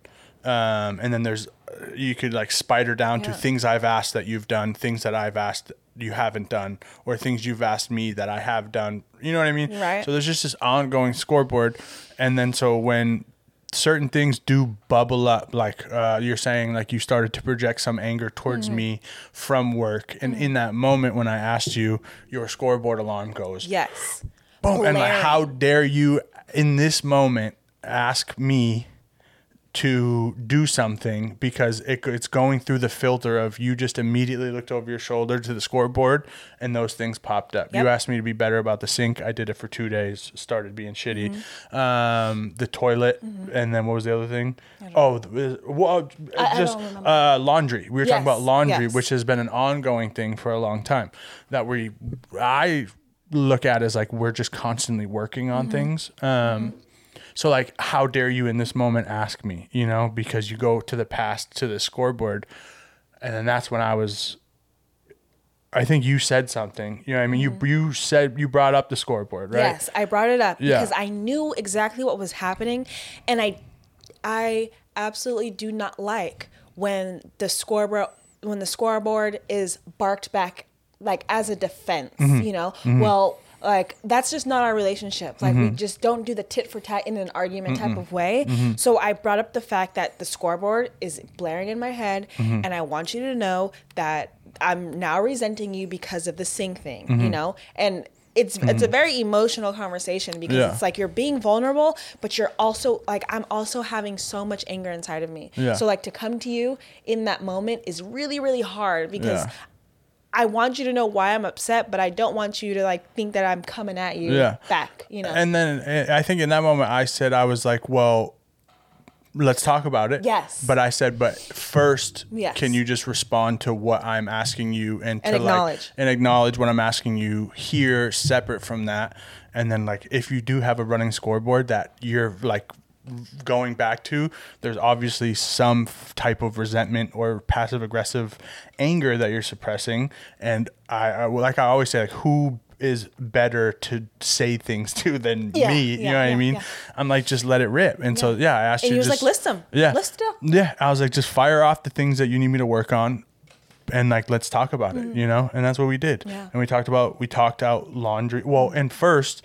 um, and then there's. You could like spider down yeah. to things I've asked that you've done, things that I've asked you haven't done, or things you've asked me that I have done. You know what I mean? Right. So there's just this ongoing scoreboard. And then so when certain things do bubble up, like uh, you're saying, like you started to project some anger towards mm-hmm. me from work. And mm-hmm. in that moment when I asked you, your scoreboard alarm goes. Yes. Boom. Hilarious. And like, how dare you in this moment ask me to do something because it, it's going through the filter of you just immediately looked over your shoulder to the scoreboard and those things popped up. Yep. You asked me to be better about the sink. I did it for two days, started being shitty. Mm-hmm. Um, the toilet. Mm-hmm. And then what was the other thing? Oh, the, well, I, just I uh, laundry. We were yes. talking about laundry, yes. which has been an ongoing thing for a long time that we, I look at as like, we're just constantly working on mm-hmm. things. Um, mm-hmm. So like, how dare you in this moment ask me, you know, because you go to the past, to the scoreboard. And then that's when I was, I think you said something, you know what I mean? Mm-hmm. You, you said, you brought up the scoreboard, right? Yes, I brought it up yeah. because I knew exactly what was happening. And I, I absolutely do not like when the scoreboard, when the scoreboard is barked back, like as a defense, mm-hmm. you know, mm-hmm. well, like, that's just not our relationship. Like, mm-hmm. we just don't do the tit for tat in an argument mm-hmm. type of way. Mm-hmm. So I brought up the fact that the scoreboard is blaring in my head. Mm-hmm. And I want you to know that I'm now resenting you because of the sink thing, mm-hmm. you know? And it's mm-hmm. it's a very emotional conversation because yeah. it's like you're being vulnerable, but you're also, like, I'm also having so much anger inside of me. Yeah. So, like, to come to you in that moment is really, really hard because... Yeah. I want you to know why I'm upset, but I don't want you to like think that I'm coming at you yeah. back, you know? And then I think in that moment I said, I was like, well, let's talk about it. Yes. But I said, but first, yes. can you just respond to what I'm asking you and, and to acknowledge. Like, and acknowledge what I'm asking you here separate from that. And then like, if you do have a running scoreboard that you're like going back to, there's obviously some f- type of resentment or passive aggressive anger that you're suppressing. And I, I like I always say, like, who is better to say things to than yeah, me? You yeah, know what yeah, I mean? Yeah. I'm like, just let it rip. And yeah. so, yeah, I asked and you. And he was just, like, list them. Yeah. List it up. Yeah. I was like, just fire off the things that you need me to work on. And like, let's talk about mm-hmm. it, you know? And that's what we did. Yeah. And we talked about, we talked out laundry. Well, and first,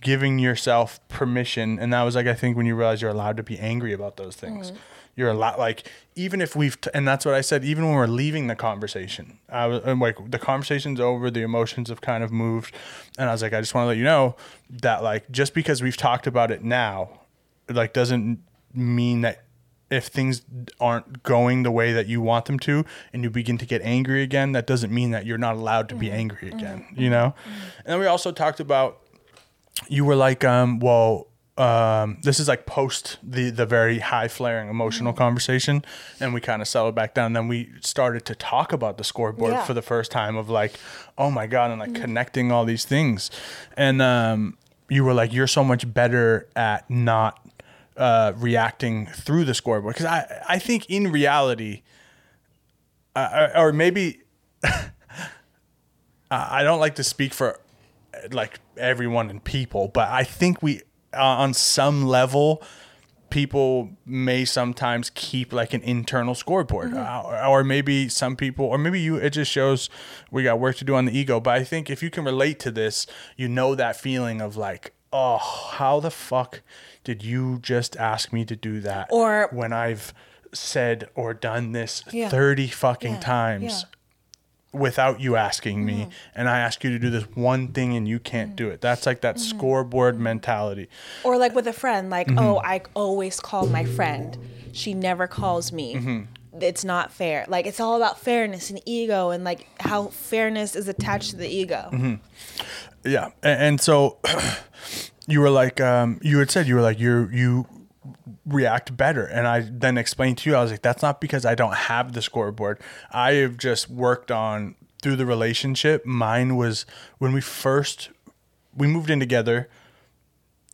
giving yourself permission. And that was like, I think when you realize you're allowed to be angry about those things, mm-hmm. you're allowed, like, even if we've, t- and that's what I said, even when we're leaving the conversation, I was I'm like, the conversation's over, the emotions have kind of moved. And I was like, I just want to let you know that, like, just because we've talked about it now, like, doesn't mean that if things aren't going the way that you want them to and you begin to get angry again, that doesn't mean that you're not allowed to mm-hmm. be angry again, mm-hmm. you know? Mm-hmm. And then we also talked about, you were like, um, well, um, this is like post the, the very high flaring emotional mm-hmm. conversation. And we kind of settled back down. And then we started to talk about the scoreboard yeah. for the first time of like, oh my God, and like mm-hmm. connecting all these things. And um, you were like, you're so much better at not Uh, reacting through the scoreboard, because I, I think in reality, uh, or, or maybe I don't like to speak for like everyone and people, but I think we uh, on some level, people may sometimes keep like an internal scoreboard, mm-hmm. uh, or maybe some people, or maybe you. It just shows we got work to do on the ego. But I think if you can relate to this, you know that feeling of like, oh, how the fuck did you just ask me to do that? Or when I've said or done this yeah. thirty fucking yeah. times yeah. without you asking me, mm. and I ask you to do this one thing and you can't mm. do it. That's like that mm. scoreboard mentality. Or like with a friend, like, mm-hmm. oh, I always call my friend. She never calls me. Mm-hmm. It's not fair. Like, it's all about fairness and ego and like how fairness is attached to the ego. Mm-hmm. Yeah. And, and so you were like, um, you had said you were like, you you react better. And I then explained to you, I was like, that's not because I don't have the scoreboard. I have just worked on through the relationship. Mine was when we first, we moved in together.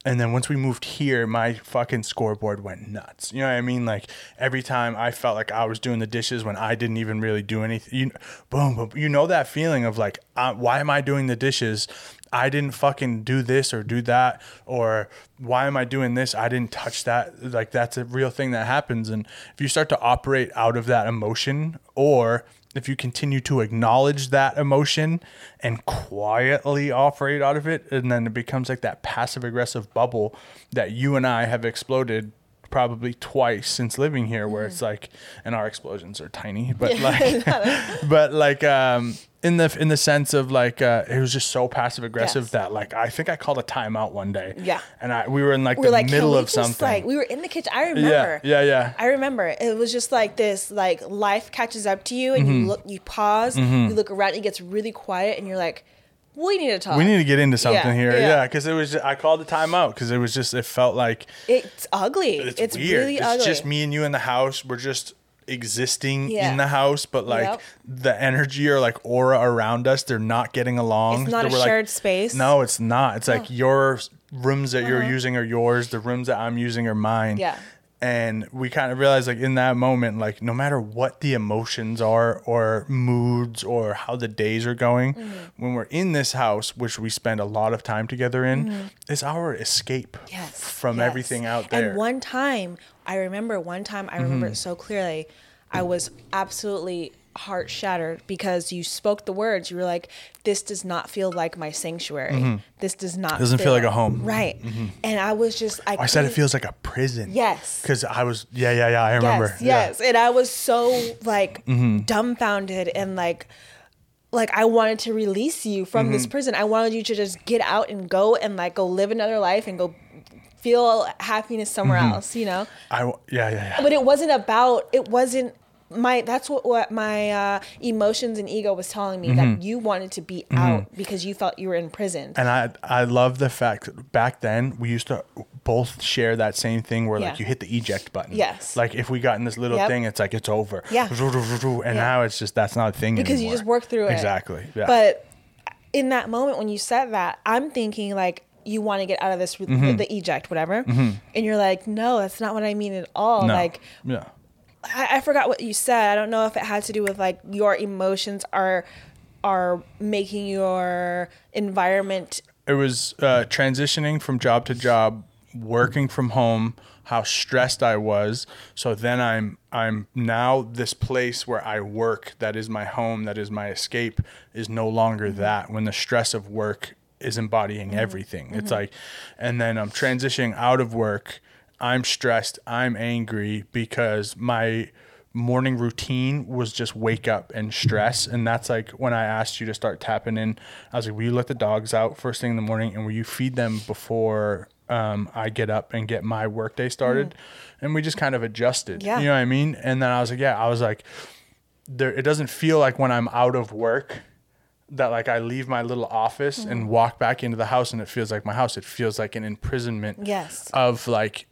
And then once we moved here, my fucking scoreboard went nuts. You know what I mean? Like every time I felt like I was doing the dishes when I didn't even really do anything. You, boom, boom. You know that feeling of like, uh, why am I doing the dishes? I didn't fucking do this or do that. Or why am I doing this? I didn't touch that. Like that's a real thing that happens. And if you start to operate out of that emotion, or if you continue to acknowledge that emotion and quietly operate out of it, and then it becomes like that passive aggressive bubble that you and I have exploded probably twice since living here, where mm. it's like, and our explosions are tiny, but like, but like, um, in the, in the sense of like, uh, it was just so passive aggressive yes. that like, I think I called a timeout one day. Yeah. And I, we were in like we're the like, middle of something. Like, we were in the kitchen. I remember. Yeah, yeah, yeah. I remember. It was just like this, like life catches up to you and mm-hmm. you look, you pause, mm-hmm. you look around, it gets really quiet and you're like, we need to talk. We need to get into something yeah, here. Yeah, because yeah, it was. Just, I called the timeout because it was just. It felt like it's ugly. It's, it's weird. Really it's ugly. Just me and you in the house. We're just existing yeah. in the house, but like yep. the energy or like aura around us, they're not getting along. It's not so a shared like, space. No, it's not. It's oh. like your rooms that uh-huh. you're using are yours. The rooms that I'm using are mine. Yeah. And we kind of realized like in that moment, like no matter what the emotions are or moods or how the days are going, mm-hmm. when we're in this house, which we spend a lot of time together in, mm-hmm. it's our escape yes. from yes. everything out there. And one time, I remember one time, I remember mm-hmm. it so clearly, I was absolutely heart shattered because you spoke the words. You were like, this does not feel like my sanctuary. Mm-hmm. This does not doesn't feel, feel like a home. Right. Mm-hmm. And I was just, I, oh, I said it feels like a prison. Yes. Cause I was, yeah, yeah, yeah. I remember. Yes. yes. Yeah. And I was so like mm-hmm. dumbfounded and like, like I wanted to release you from mm-hmm. this prison. I wanted you to just get out and go and like go live another life and go feel happiness somewhere mm-hmm. else, you know? I, yeah, yeah, yeah. But it wasn't about, it wasn't, My that's what, what my uh, emotions and ego was telling me mm-hmm. that you wanted to be mm-hmm. out because you felt you were imprisoned. And I I love the fact that back then we used to both share that same thing where yeah. like you hit the eject button. Yes. Like if we got in this little yep. thing, it's like it's over. Yeah. And yeah. now it's just that's not a thing because anymore. Because you just work through it. Exactly. Yeah. But in that moment when you said that, I'm thinking like you want to get out of this, mm-hmm. the eject, whatever. Mm-hmm. And you're like, no, that's not what I mean at all. No. Like, yeah. I, I forgot what you said. I don't know if it had to do with like your emotions are are making your environment. It was uh, transitioning from job to job, working from home, how stressed I was. So then I'm I'm now this place where I work, that is my home, that is my escape, is no longer mm-hmm. that, when the stress of work is embodying mm-hmm. everything. Mm-hmm. It's like, and then I'm transitioning out of work. I'm stressed. I'm angry because my morning routine was just wake up and stress. And that's like when I asked you to start tapping in, I was like, will you let the dogs out first thing in the morning? And will you feed them before um, I get up and get my workday started? Mm-hmm. And we just kind of adjusted, yeah. you know what I mean? And then I was like, yeah, I was like, there, it doesn't feel like when I'm out of work that like I leave my little office mm-hmm. and walk back into the house and it feels like my house. It feels like an imprisonment yes. of like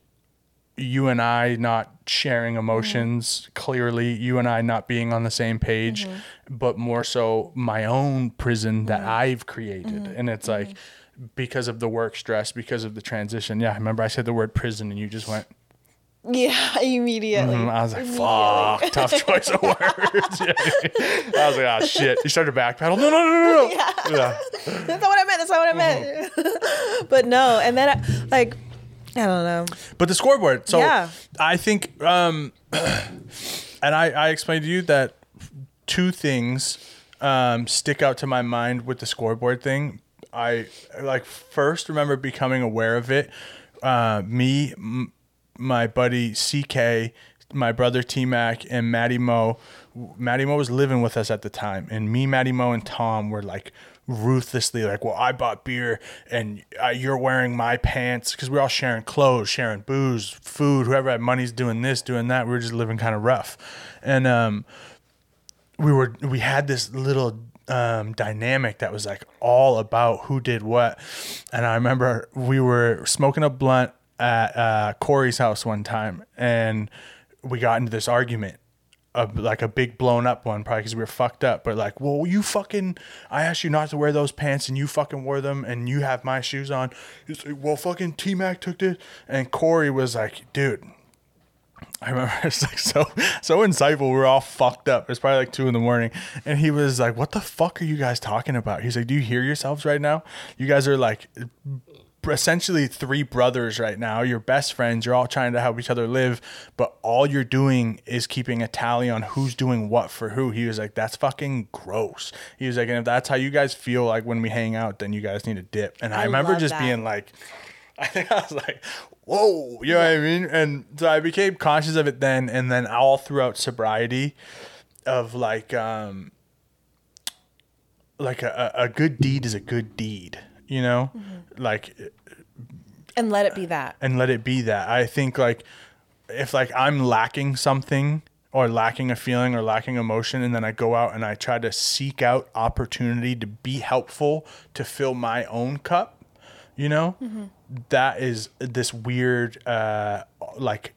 you and I not sharing emotions mm-hmm. clearly, you and I not being on the same page, mm-hmm. but more so my own prison mm-hmm. that I've created. Mm-hmm. And it's mm-hmm. like because of the work stress, because of the transition. Yeah, I remember I said the word prison and you just went. Yeah, immediately. Mm-hmm. I was like, fuck, tough choice of words. I was like, oh, shit. You started to backpedal. No, no, no, no, no. Yeah. Yeah. That's not what I meant. That's not what I meant. Mm-hmm. But no, and then, I, like, I don't know. But the scoreboard. So yeah. I think, um, and I, I explained to you that two things um, stick out to my mind with the scoreboard thing. I, like, first remember becoming aware of it. Uh, me... M- my buddy C K, my brother T Mac, and Maddie Mo. Maddie Mo was living with us at the time, and me, Maddie Mo, and Tom were like ruthlessly like, well, I bought beer and I, you're wearing my pants, because we're all sharing clothes, sharing booze, food. Whoever had money's doing this, doing that. We were just living kind of rough, and um, we were we had this little um dynamic that was like all about who did what. And I remember we were smoking a blunt at uh Corey's house one time, and we got into this argument of like a big blown up one, probably because we were fucked up, but like, well, you fucking, I asked you not to wear those pants and you fucking wore them, and you have my shoes on. It's like, well, fucking T-Mac took this. And Corey was like, dude, I remember it's like so so insightful. We were all fucked up. It's probably like two in the morning, and he was like, what the fuck are you guys talking about? He's like, do you hear yourselves right now? You guys are like essentially three brothers right now. You're best friends. You're all trying to help each other live, but all you're doing is keeping a tally on who's doing what for who. He was like, that's fucking gross. He was like, and if that's how you guys feel like when we hang out, then you guys need to dip. And I, I remember just that. being like, I think I was like, whoa, you know yeah. what I mean? And so I became conscious of it then. And then all throughout sobriety of like, um, like a, a good deed is a good deed, you know? Mm-hmm. Like, and let it be that. And let it be that. I think like if like I'm lacking something or lacking a feeling or lacking emotion, and then I go out and I try to seek out opportunity to be helpful to fill my own cup, you know, mm-hmm. that is this weird uh, like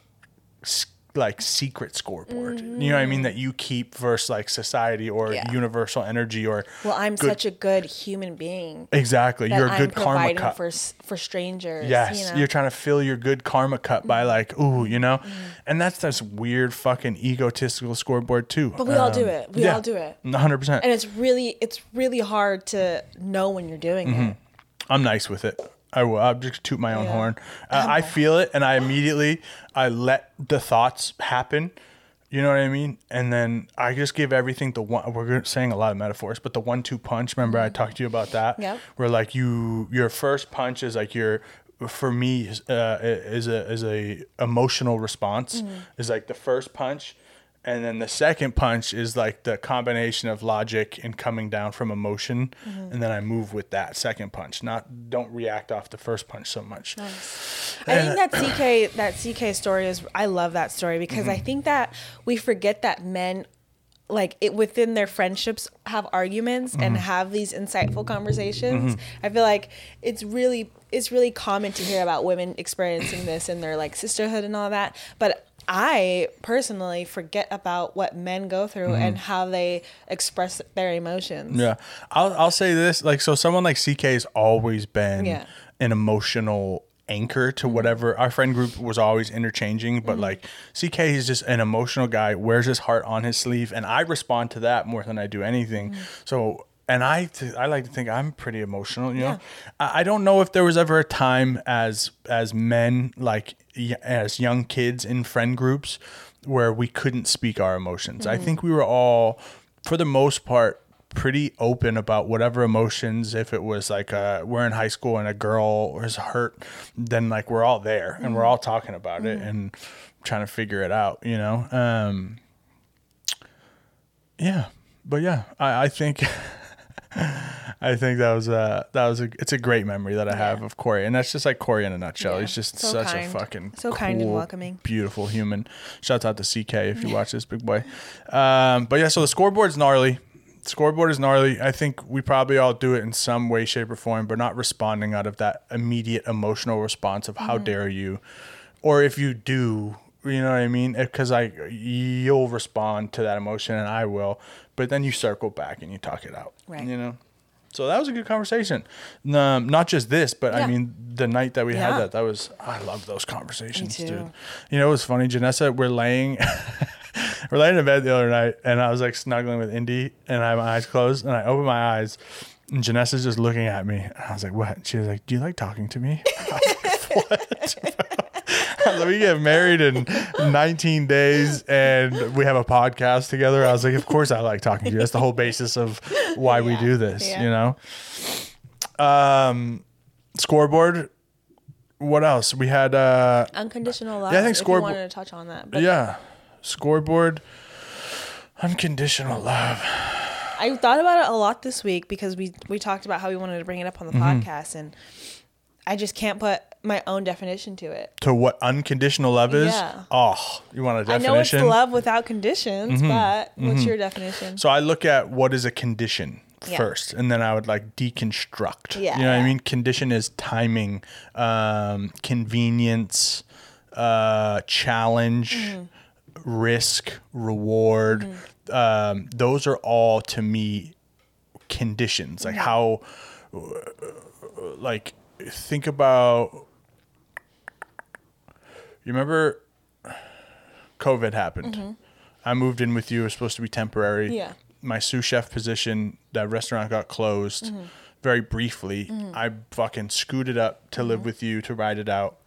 like secret scoreboard. Mm-hmm. You know what I mean? That you keep versus like society or yeah. universal energy or. Well, I'm good, such a good human being. Exactly. You're a good I'm karma cup for, for strangers. Yes. You know? You're trying to fill your good karma cup mm-hmm. by like, ooh, you know, mm-hmm. and that's this weird fucking egotistical scoreboard too. But we um, all do it. We yeah, all do it. one hundred percent. And it's really, it's really hard to know when you're doing mm-hmm. it. I'm nice with it. I will. I'll just toot my own yeah. horn. Uh, oh my. I feel it, and I immediately I let the thoughts happen. You know what I mean? And then I just give everything the one. We're saying a lot of metaphors, but the one-two punch. Remember, I talked to you about that. Yeah. Where like you, your first punch is like your. For me, uh, is a is a emotional response. Mm-hmm. Is like the first punch. And then the second punch is like the combination of logic and coming down from emotion. Mm-hmm. And then I move with that second punch. Not don't react off the first punch so much. Nice. I think that C K that C K story is, I love that story because mm-hmm. I think that we forget that men like it within their friendships have arguments mm-hmm. and have these insightful conversations. Mm-hmm. I feel like it's really it's really common to hear about women experiencing this in their like sisterhood and all that. But I personally forget about what men go through mm-hmm. and how they express their emotions. Yeah. I'll I'll say this. Like, so someone like C K has always been yeah. an emotional anchor to whatever. Our friend group was always interchanging, but mm-hmm. like C K is just an emotional guy, wears his heart on his sleeve. And I respond to that more than I do anything. Mm-hmm. So, and I, th- I like to think I'm pretty emotional, you yeah. know, I-, I don't know if there was ever a time as, as men, like y- as young kids in friend groups where we couldn't speak our emotions. Mm-hmm. I think we were all, for the most part, pretty open about whatever emotions. If it was like uh we're in high school and a girl is hurt, then like we're all there mm-hmm. and we're all talking about mm-hmm. it and trying to figure it out, you know? Um, yeah, but yeah, I, I think, I think that was a, that was a, it's a great memory that I have yeah. of Corey. And that's just like Corey in a nutshell. Yeah. He's just so such kind. a fucking so cool, kind and welcoming, beautiful human. Shout out to C K if you watch this, big boy. Um, but yeah, so the scoreboard's gnarly. Scoreboard is gnarly. I think we probably all do it in some way, shape, or form, but not responding out of that immediate emotional response of how mm-hmm. dare you, or if you do, you know what I mean? Because I, you'll respond to that emotion, and I will, but then you circle back and you talk it out, right? You know. So that was a good conversation. Um, not just this, but yeah. I mean, the night that we yeah. had that, that was. I love those conversations, dude. You know, it was funny, Janessa. We're laying. We're laying in bed the other night, and I was like snuggling with Indy, and I had my eyes closed, and I opened my eyes, and Janessa's just looking at me. And I was like, "What?" And she was like, "Do you like talking to me?" I was like, "What?" We get married in nineteen days, and we have a podcast together. I was like, "Of course, I like talking to you. That's the whole basis of why yeah. we do this." Yeah. You know, um, scoreboard. What else? We had uh, unconditional love. Yeah, I think scoreboard. Wanted to touch on that. But yeah. Scoreboard, unconditional love. I thought about it a lot this week because we we talked about how we wanted to bring it up on the mm-hmm. podcast, and I just can't put my own definition to it. To what unconditional love is? Yeah. Oh, you want a definition? I know it's love without conditions, mm-hmm. but what's mm-hmm. your definition? So I look at what is a condition yeah. first, and then I would like deconstruct. Yeah. You know what I mean? Condition is timing, um, convenience, uh, challenge. Mm-hmm. Risk, reward, mm-hmm. um, those are all to me conditions. Like how, like think about. You remember, COVID happened. Mm-hmm. I moved in with you. It was supposed to be temporary. Yeah. My sous chef position, that restaurant got closed mm-hmm. very briefly. Mm-hmm. I fucking scooted up to live mm-hmm. with you to ride it out.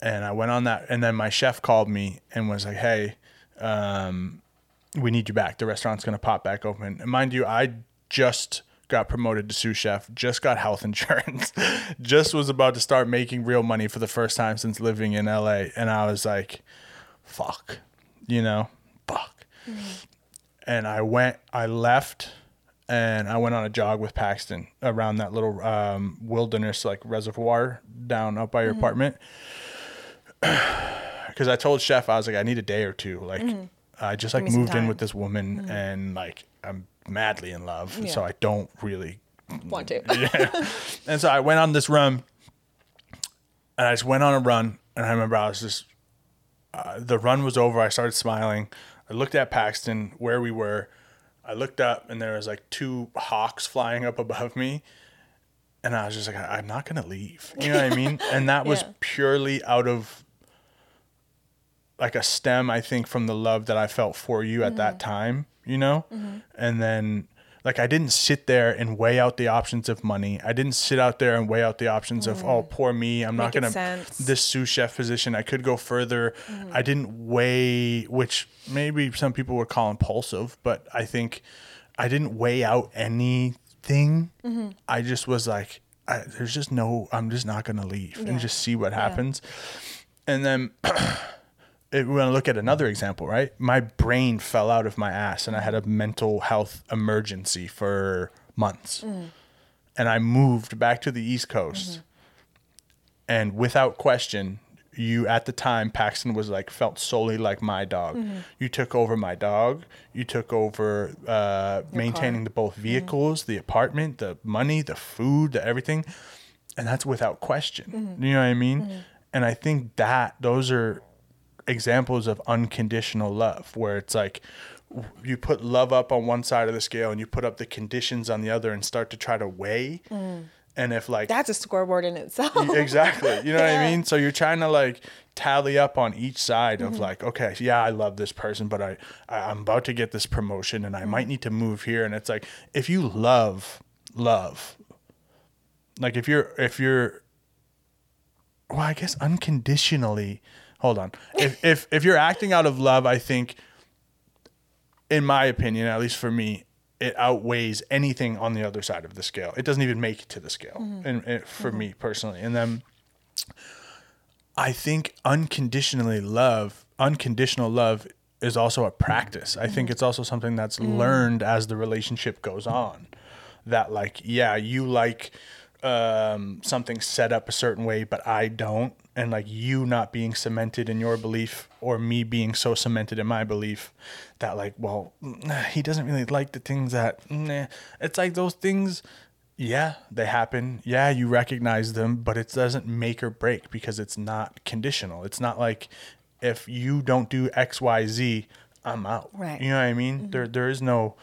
And I went on that, and then my chef called me and was like, "Hey, um, we need you back. The restaurant's going to pop back open." And mind you, I just got promoted to sous chef, just got health insurance, just was about to start making real money for the first time since living in L A. And I was like, fuck, you know, fuck. Mm-hmm. And I went, I left, and I went on a jog with Paxton around that little um, wilderness, like reservoir down up by your mm-hmm. apartment. Because I told Chef, I was like, I need a day or two. Like, mm-hmm. I just like moved in with this woman, mm-hmm. and like I'm madly in love, yeah. and so I don't really want to. yeah. And so I went on this run, and I just went on a run, and I remember I was just uh, the run was over. I started smiling. I looked at Paxton where we were. I looked up, and there was like two hawks flying up above me. And I was just like, I'm not going to leave. You know what I mean? And that was yeah. purely out of like a stem, I think, from the love that I felt for you at mm-hmm. that time, you know? Mm-hmm. And then like, I didn't sit there and weigh out the options of money. I didn't sit out there and weigh out the options mm-hmm. of, oh, poor me. I'm Make not going to this sous chef position. I could go further. Mm-hmm. I didn't weigh, which maybe some people would call impulsive, but I think I didn't weigh out any thing. Mm-hmm. I just was like, I, there's just no, I'm just not going to leave yeah. and just see what happens. Yeah. And then it, we're going to look at another example, right? My brain fell out of my ass and I had a mental health emergency for months. Mm-hmm. And I moved back to the East Coast. Mm-hmm. And without question, you at the time, Paxton was like, felt solely like my dog. Mm-hmm. You took over my dog. You took over uh, maintaining car. the both vehicles, mm-hmm. the apartment, the money, the food, the everything. And that's without question. Mm-hmm. You know what I mean? Mm-hmm. And I think that those are examples of unconditional love, where it's like you put love up on one side of the scale and you put up the conditions on the other and start to try to weigh. Mm. And if like... That's a scoreboard in itself. Exactly. You know yeah. what I mean? So you're trying to like tally up on each side mm-hmm. of like, okay, yeah, I love this person, but I, I, I'm about to get this promotion and I mm-hmm. might need to move here. And it's like, if you love, love, like if you're, if you're, well, I guess unconditionally, hold on. If, if, if you're acting out of love, I think, in my opinion, at least for me, it outweighs anything on the other side of the scale. It doesn't even make it to the scale mm-hmm. and, and for mm-hmm. me personally. And then I think unconditionally love, unconditional love is also a practice. Mm-hmm. I think it's also something that's mm-hmm. learned as the relationship goes on, that like, yeah, you like um, something set up a certain way, but I don't. And like you not being cemented in your belief or me being so cemented in my belief that like, well, he doesn't really like the things that, nah. It's like those things, yeah, they happen. Yeah, you recognize them, but it doesn't make or break because it's not conditional. It's not like if you don't do X, Y, Z, I'm out. Right. You know what I mean? Mm-hmm. There, there is no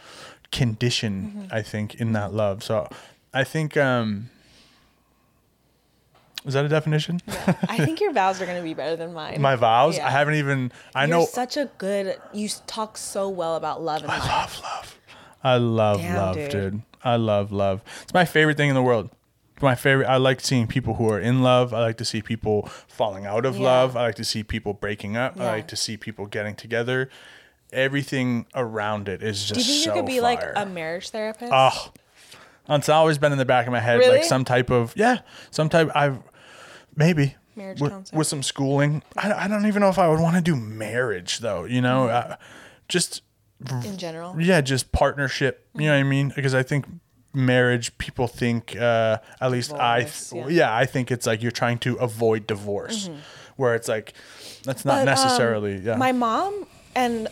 condition, mm-hmm. I think, in that love. So I think... um Is that a definition? Yeah. I think your vows are going to be better than mine. My vows? Yeah. I haven't even... I You're know, such a good... You talk so well about love and I life. love love. I love Damn, love, dude. dude. I love love. It's my favorite thing in the world. My favorite... I like seeing people who are in love. I like to see people falling out of yeah. love. I like to see people breaking up. Yeah. I like to see people getting together. Everything around it is just so Do you think so you could be fire. like a marriage therapist? Oh. It's always been in the back of my head. Really? Like some type of... Yeah. Some type... I've... Maybe marriage with, with some schooling. I, I don't even know if I would want to do marriage though. You know, mm-hmm. uh, just in general. Yeah, just partnership. Mm-hmm. You know what I mean? Because I think marriage, people think. Uh, at least divorce, I. Th- yeah. yeah, I think it's like you're trying to avoid divorce, mm-hmm. where it's like that's not but, necessarily. Um, yeah. My mom and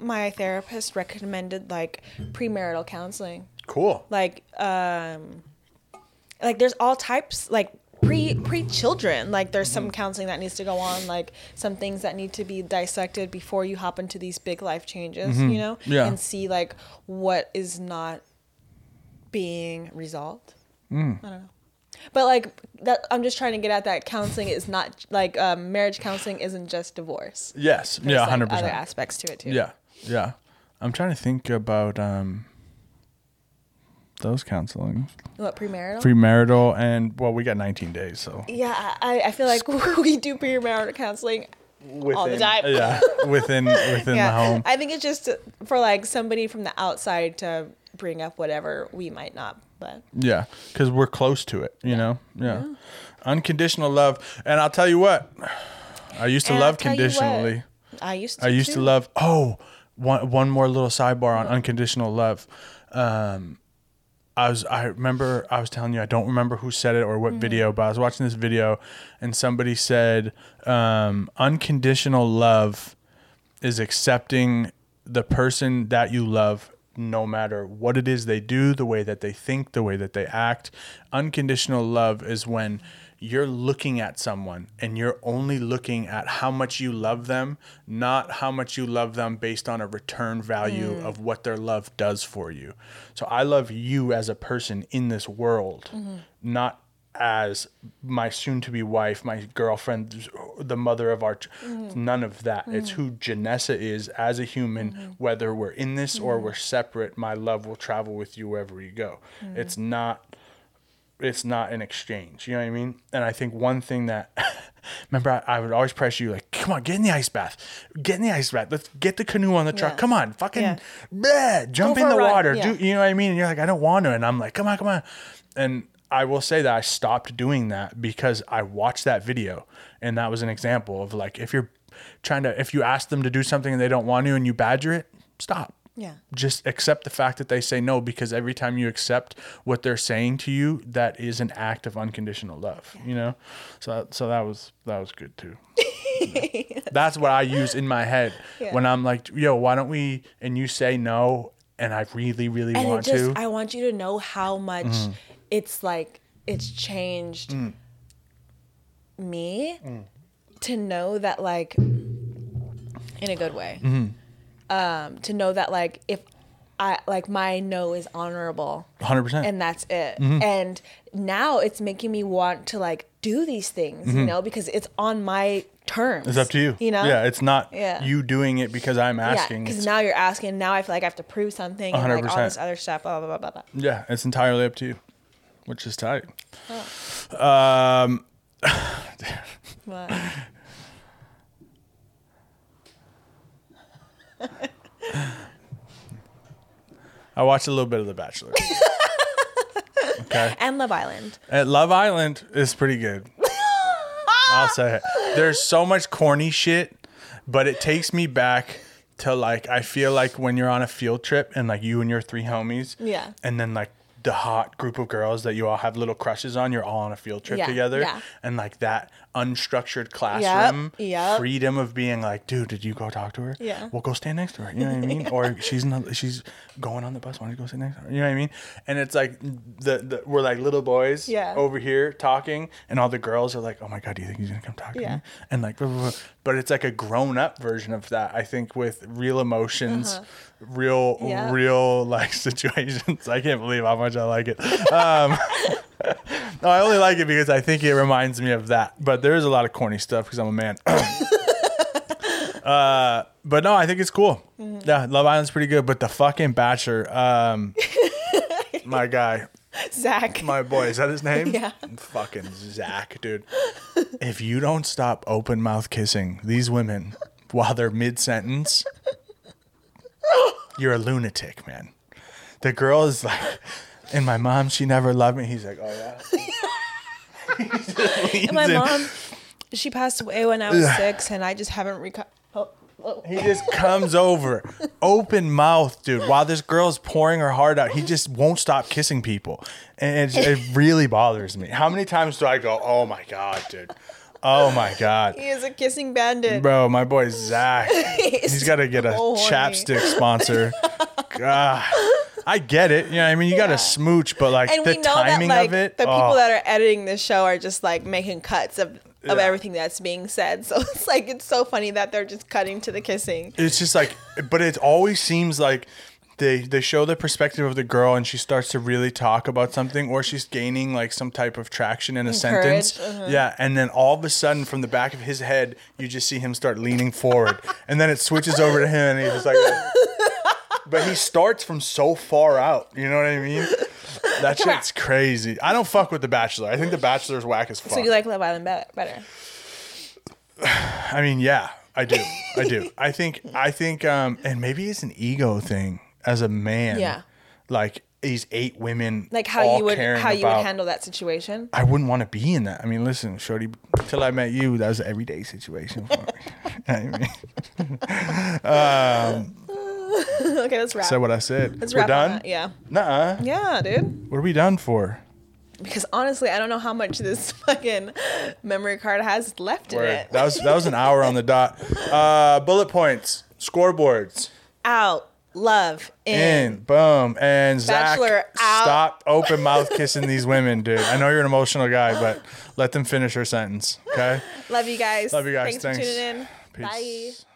my therapist recommended like premarital counseling. Cool. Like, um, like there's all types like. Pre pre children, like there's some counseling that needs to go on, like some things that need to be dissected before you hop into these big life changes, mm-hmm. you know, yeah. and see like what is not being resolved. Mm. I don't know, but like that, I'm just trying to get at that counseling is not like um, marriage counseling isn't just divorce. Yes, there's, yeah, one hundred percent. Like, other aspects to it too. Yeah, yeah. I'm trying to think about um, those counseling. What, premarital? Premarital, and well, we got nineteen days, so. Yeah, I, I feel like we do premarital counseling within, all the time. Yeah, within within yeah. the home. I think it's just for like somebody from the outside to bring up whatever we might not, but. Yeah, because we're close to it, you yeah. know? Yeah. yeah. Unconditional love, and I'll tell you what, I used to and love conditionally. I used to I used too. to love, oh, one, one more little sidebar on oh. unconditional love. Um I was. I remember. I was telling you. I don't remember who said it or what mm-hmm. video, but I was watching this video, and somebody said, um, "Unconditional love is accepting the person that you love, no matter what it is they do, the way that they think, the way that they act. Unconditional love is when you're looking at someone and you're only looking at how much you love them, not how much you love them based on a return value mm. of what their love does for you. So I love you as a person in this world, mm-hmm. not as my soon-to-be wife, my girlfriend, the mother of our... Ch- mm-hmm. None of that. Mm-hmm. It's who Janessa is as a human, mm-hmm. whether we're in this mm-hmm. or we're separate, my love will travel with you wherever you go. Mm-hmm. It's not... it's not an exchange. You know what I mean? And I think one thing that, remember, I, I would always pressure you like, come on, get in the ice bath. Get in the ice bath. Let's get the canoe on the truck. Yeah. Come on, fucking yeah. bleh, jump in the water. Yeah. Do, you know what I mean? And you're like, I don't want to. And I'm like, come on, come on. And I will say that I stopped doing that because I watched that video. And that was an example of like, if you're trying to, if you ask them to do something and they don't want to and you badger it, stop. Yeah. Just accept the fact that they say no, because every time you accept what they're saying to you, that is an act of unconditional love, yeah. you know? So so that was that was good too. Yeah. That's what I use in my head yeah. when I'm like, yo, why don't we, and you say no, and I really, really and want it just, to. I want you to know how much mm. it's like, it's changed mm. me mm. to know that like in a good way. Mm-hmm. Um, to know that, like, if I, like, my no is honorable. one hundred percent. And that's it. Mm-hmm. And now it's making me want to, like, do these things, mm-hmm. you know, because it's on my terms. It's up to you. You know? Yeah, it's not yeah. you doing it because I'm asking. Because yeah, now you're asking. Now I feel like I have to prove something. one hundred percent. And, like, all this other stuff, blah, blah, blah, blah, blah. Yeah, it's entirely up to you, which is tight. Oh. Um, what? I watched a little bit of The Bachelor. Okay. And Love Island. And Love Island is pretty good. I'll say it. There's so much corny shit, but it takes me back to, like, I feel like when you're on a field trip and, like, you and your three homies. Yeah. And then, like, the hot group of girls that you all have little crushes on, you're all on a field trip yeah, together. Yeah. And, like, that unstructured classroom, yep, yep. freedom of being like, dude, did you go talk to her? Yeah. Well, go stand next to her. You know what I mean? Yeah. Or she's not, she's going on the bus. Why don't you go sit next to her? You know what I mean? And it's like, the, the we're like little boys yeah. over here talking, and all the girls are like, oh my God, do you think he's going to come talk to yeah. me? And, like, blah, blah, blah. But it's like a grown up version of that, I think, with real emotions. Uh-huh. Real, yeah. real, like, situations. I can't believe how much I like it. Um, no, I only like it because I think it reminds me of that. But there is a lot of corny stuff because I'm a man. uh, but no, I think it's cool. Mm-hmm. Yeah, Love Island's pretty good. But the fucking Bachelor, um, my guy. Zach. My boy. Is that his name? Yeah. Fucking Zach, dude. If you don't stop open mouth kissing these women while they're mid-sentence... You're a lunatic, man. The girl is like, and my mom, she never loved me. He's like, oh yeah. And my in. mom, she passed away when I was Ugh. six, and I just haven't recovered. Oh, oh. He just comes over, open mouth, dude. While this girl's pouring her heart out, he just won't stop kissing people, and it, it really bothers me. How many times do I go, oh my God, dude? Oh my God. He is a kissing bandit. Bro, my boy Zach. he's he's got to get a so chapstick sponsor. God. I get it. You know what I mean? You yeah. got to smooch, but like and the timing that, like, of it. The people oh. that are editing this show are just like making cuts of, of yeah. everything that's being said. So it's like, it's so funny that they're just cutting to the kissing. It's just like, but it always seems like. They they show the perspective of the girl, and she starts to really talk about something, or she's gaining like some type of traction in a Encourage, sentence. Uh-huh. Yeah, and then all of a sudden, from the back of his head, you just see him start leaning forward, and then it switches over to him, and he's just like. But he starts from so far out. You know what I mean? That shit's crazy. I don't fuck with The Bachelor. I think The Bachelor's whack as fuck. So you like Love Island better? I mean, yeah, I do. I do. I think. I think. Um, and maybe it's an ego thing. As a man, yeah, like these eight women, like how all you would how you about, would handle that situation. I wouldn't want to be in that. I mean, listen, shorty, till I met you, that was an everyday situation for me. I mean, um, okay, let's wrap. Said what I said. Let's We're wrap done. Yeah. Nuh-uh. Yeah, dude. What are we done for? Because honestly, I don't know how much this fucking memory card has left Word. in it. That was that was an hour on the dot. Uh, bullet points, scoreboards. Out. Love in. in boom and Bachelor Zach out. Stop open mouth kissing these women, dude. I know you're an emotional guy, but let them finish her sentence. Okay. Love you guys. Love you guys. Thanks, Thanks. for tuning in. Peace. Bye.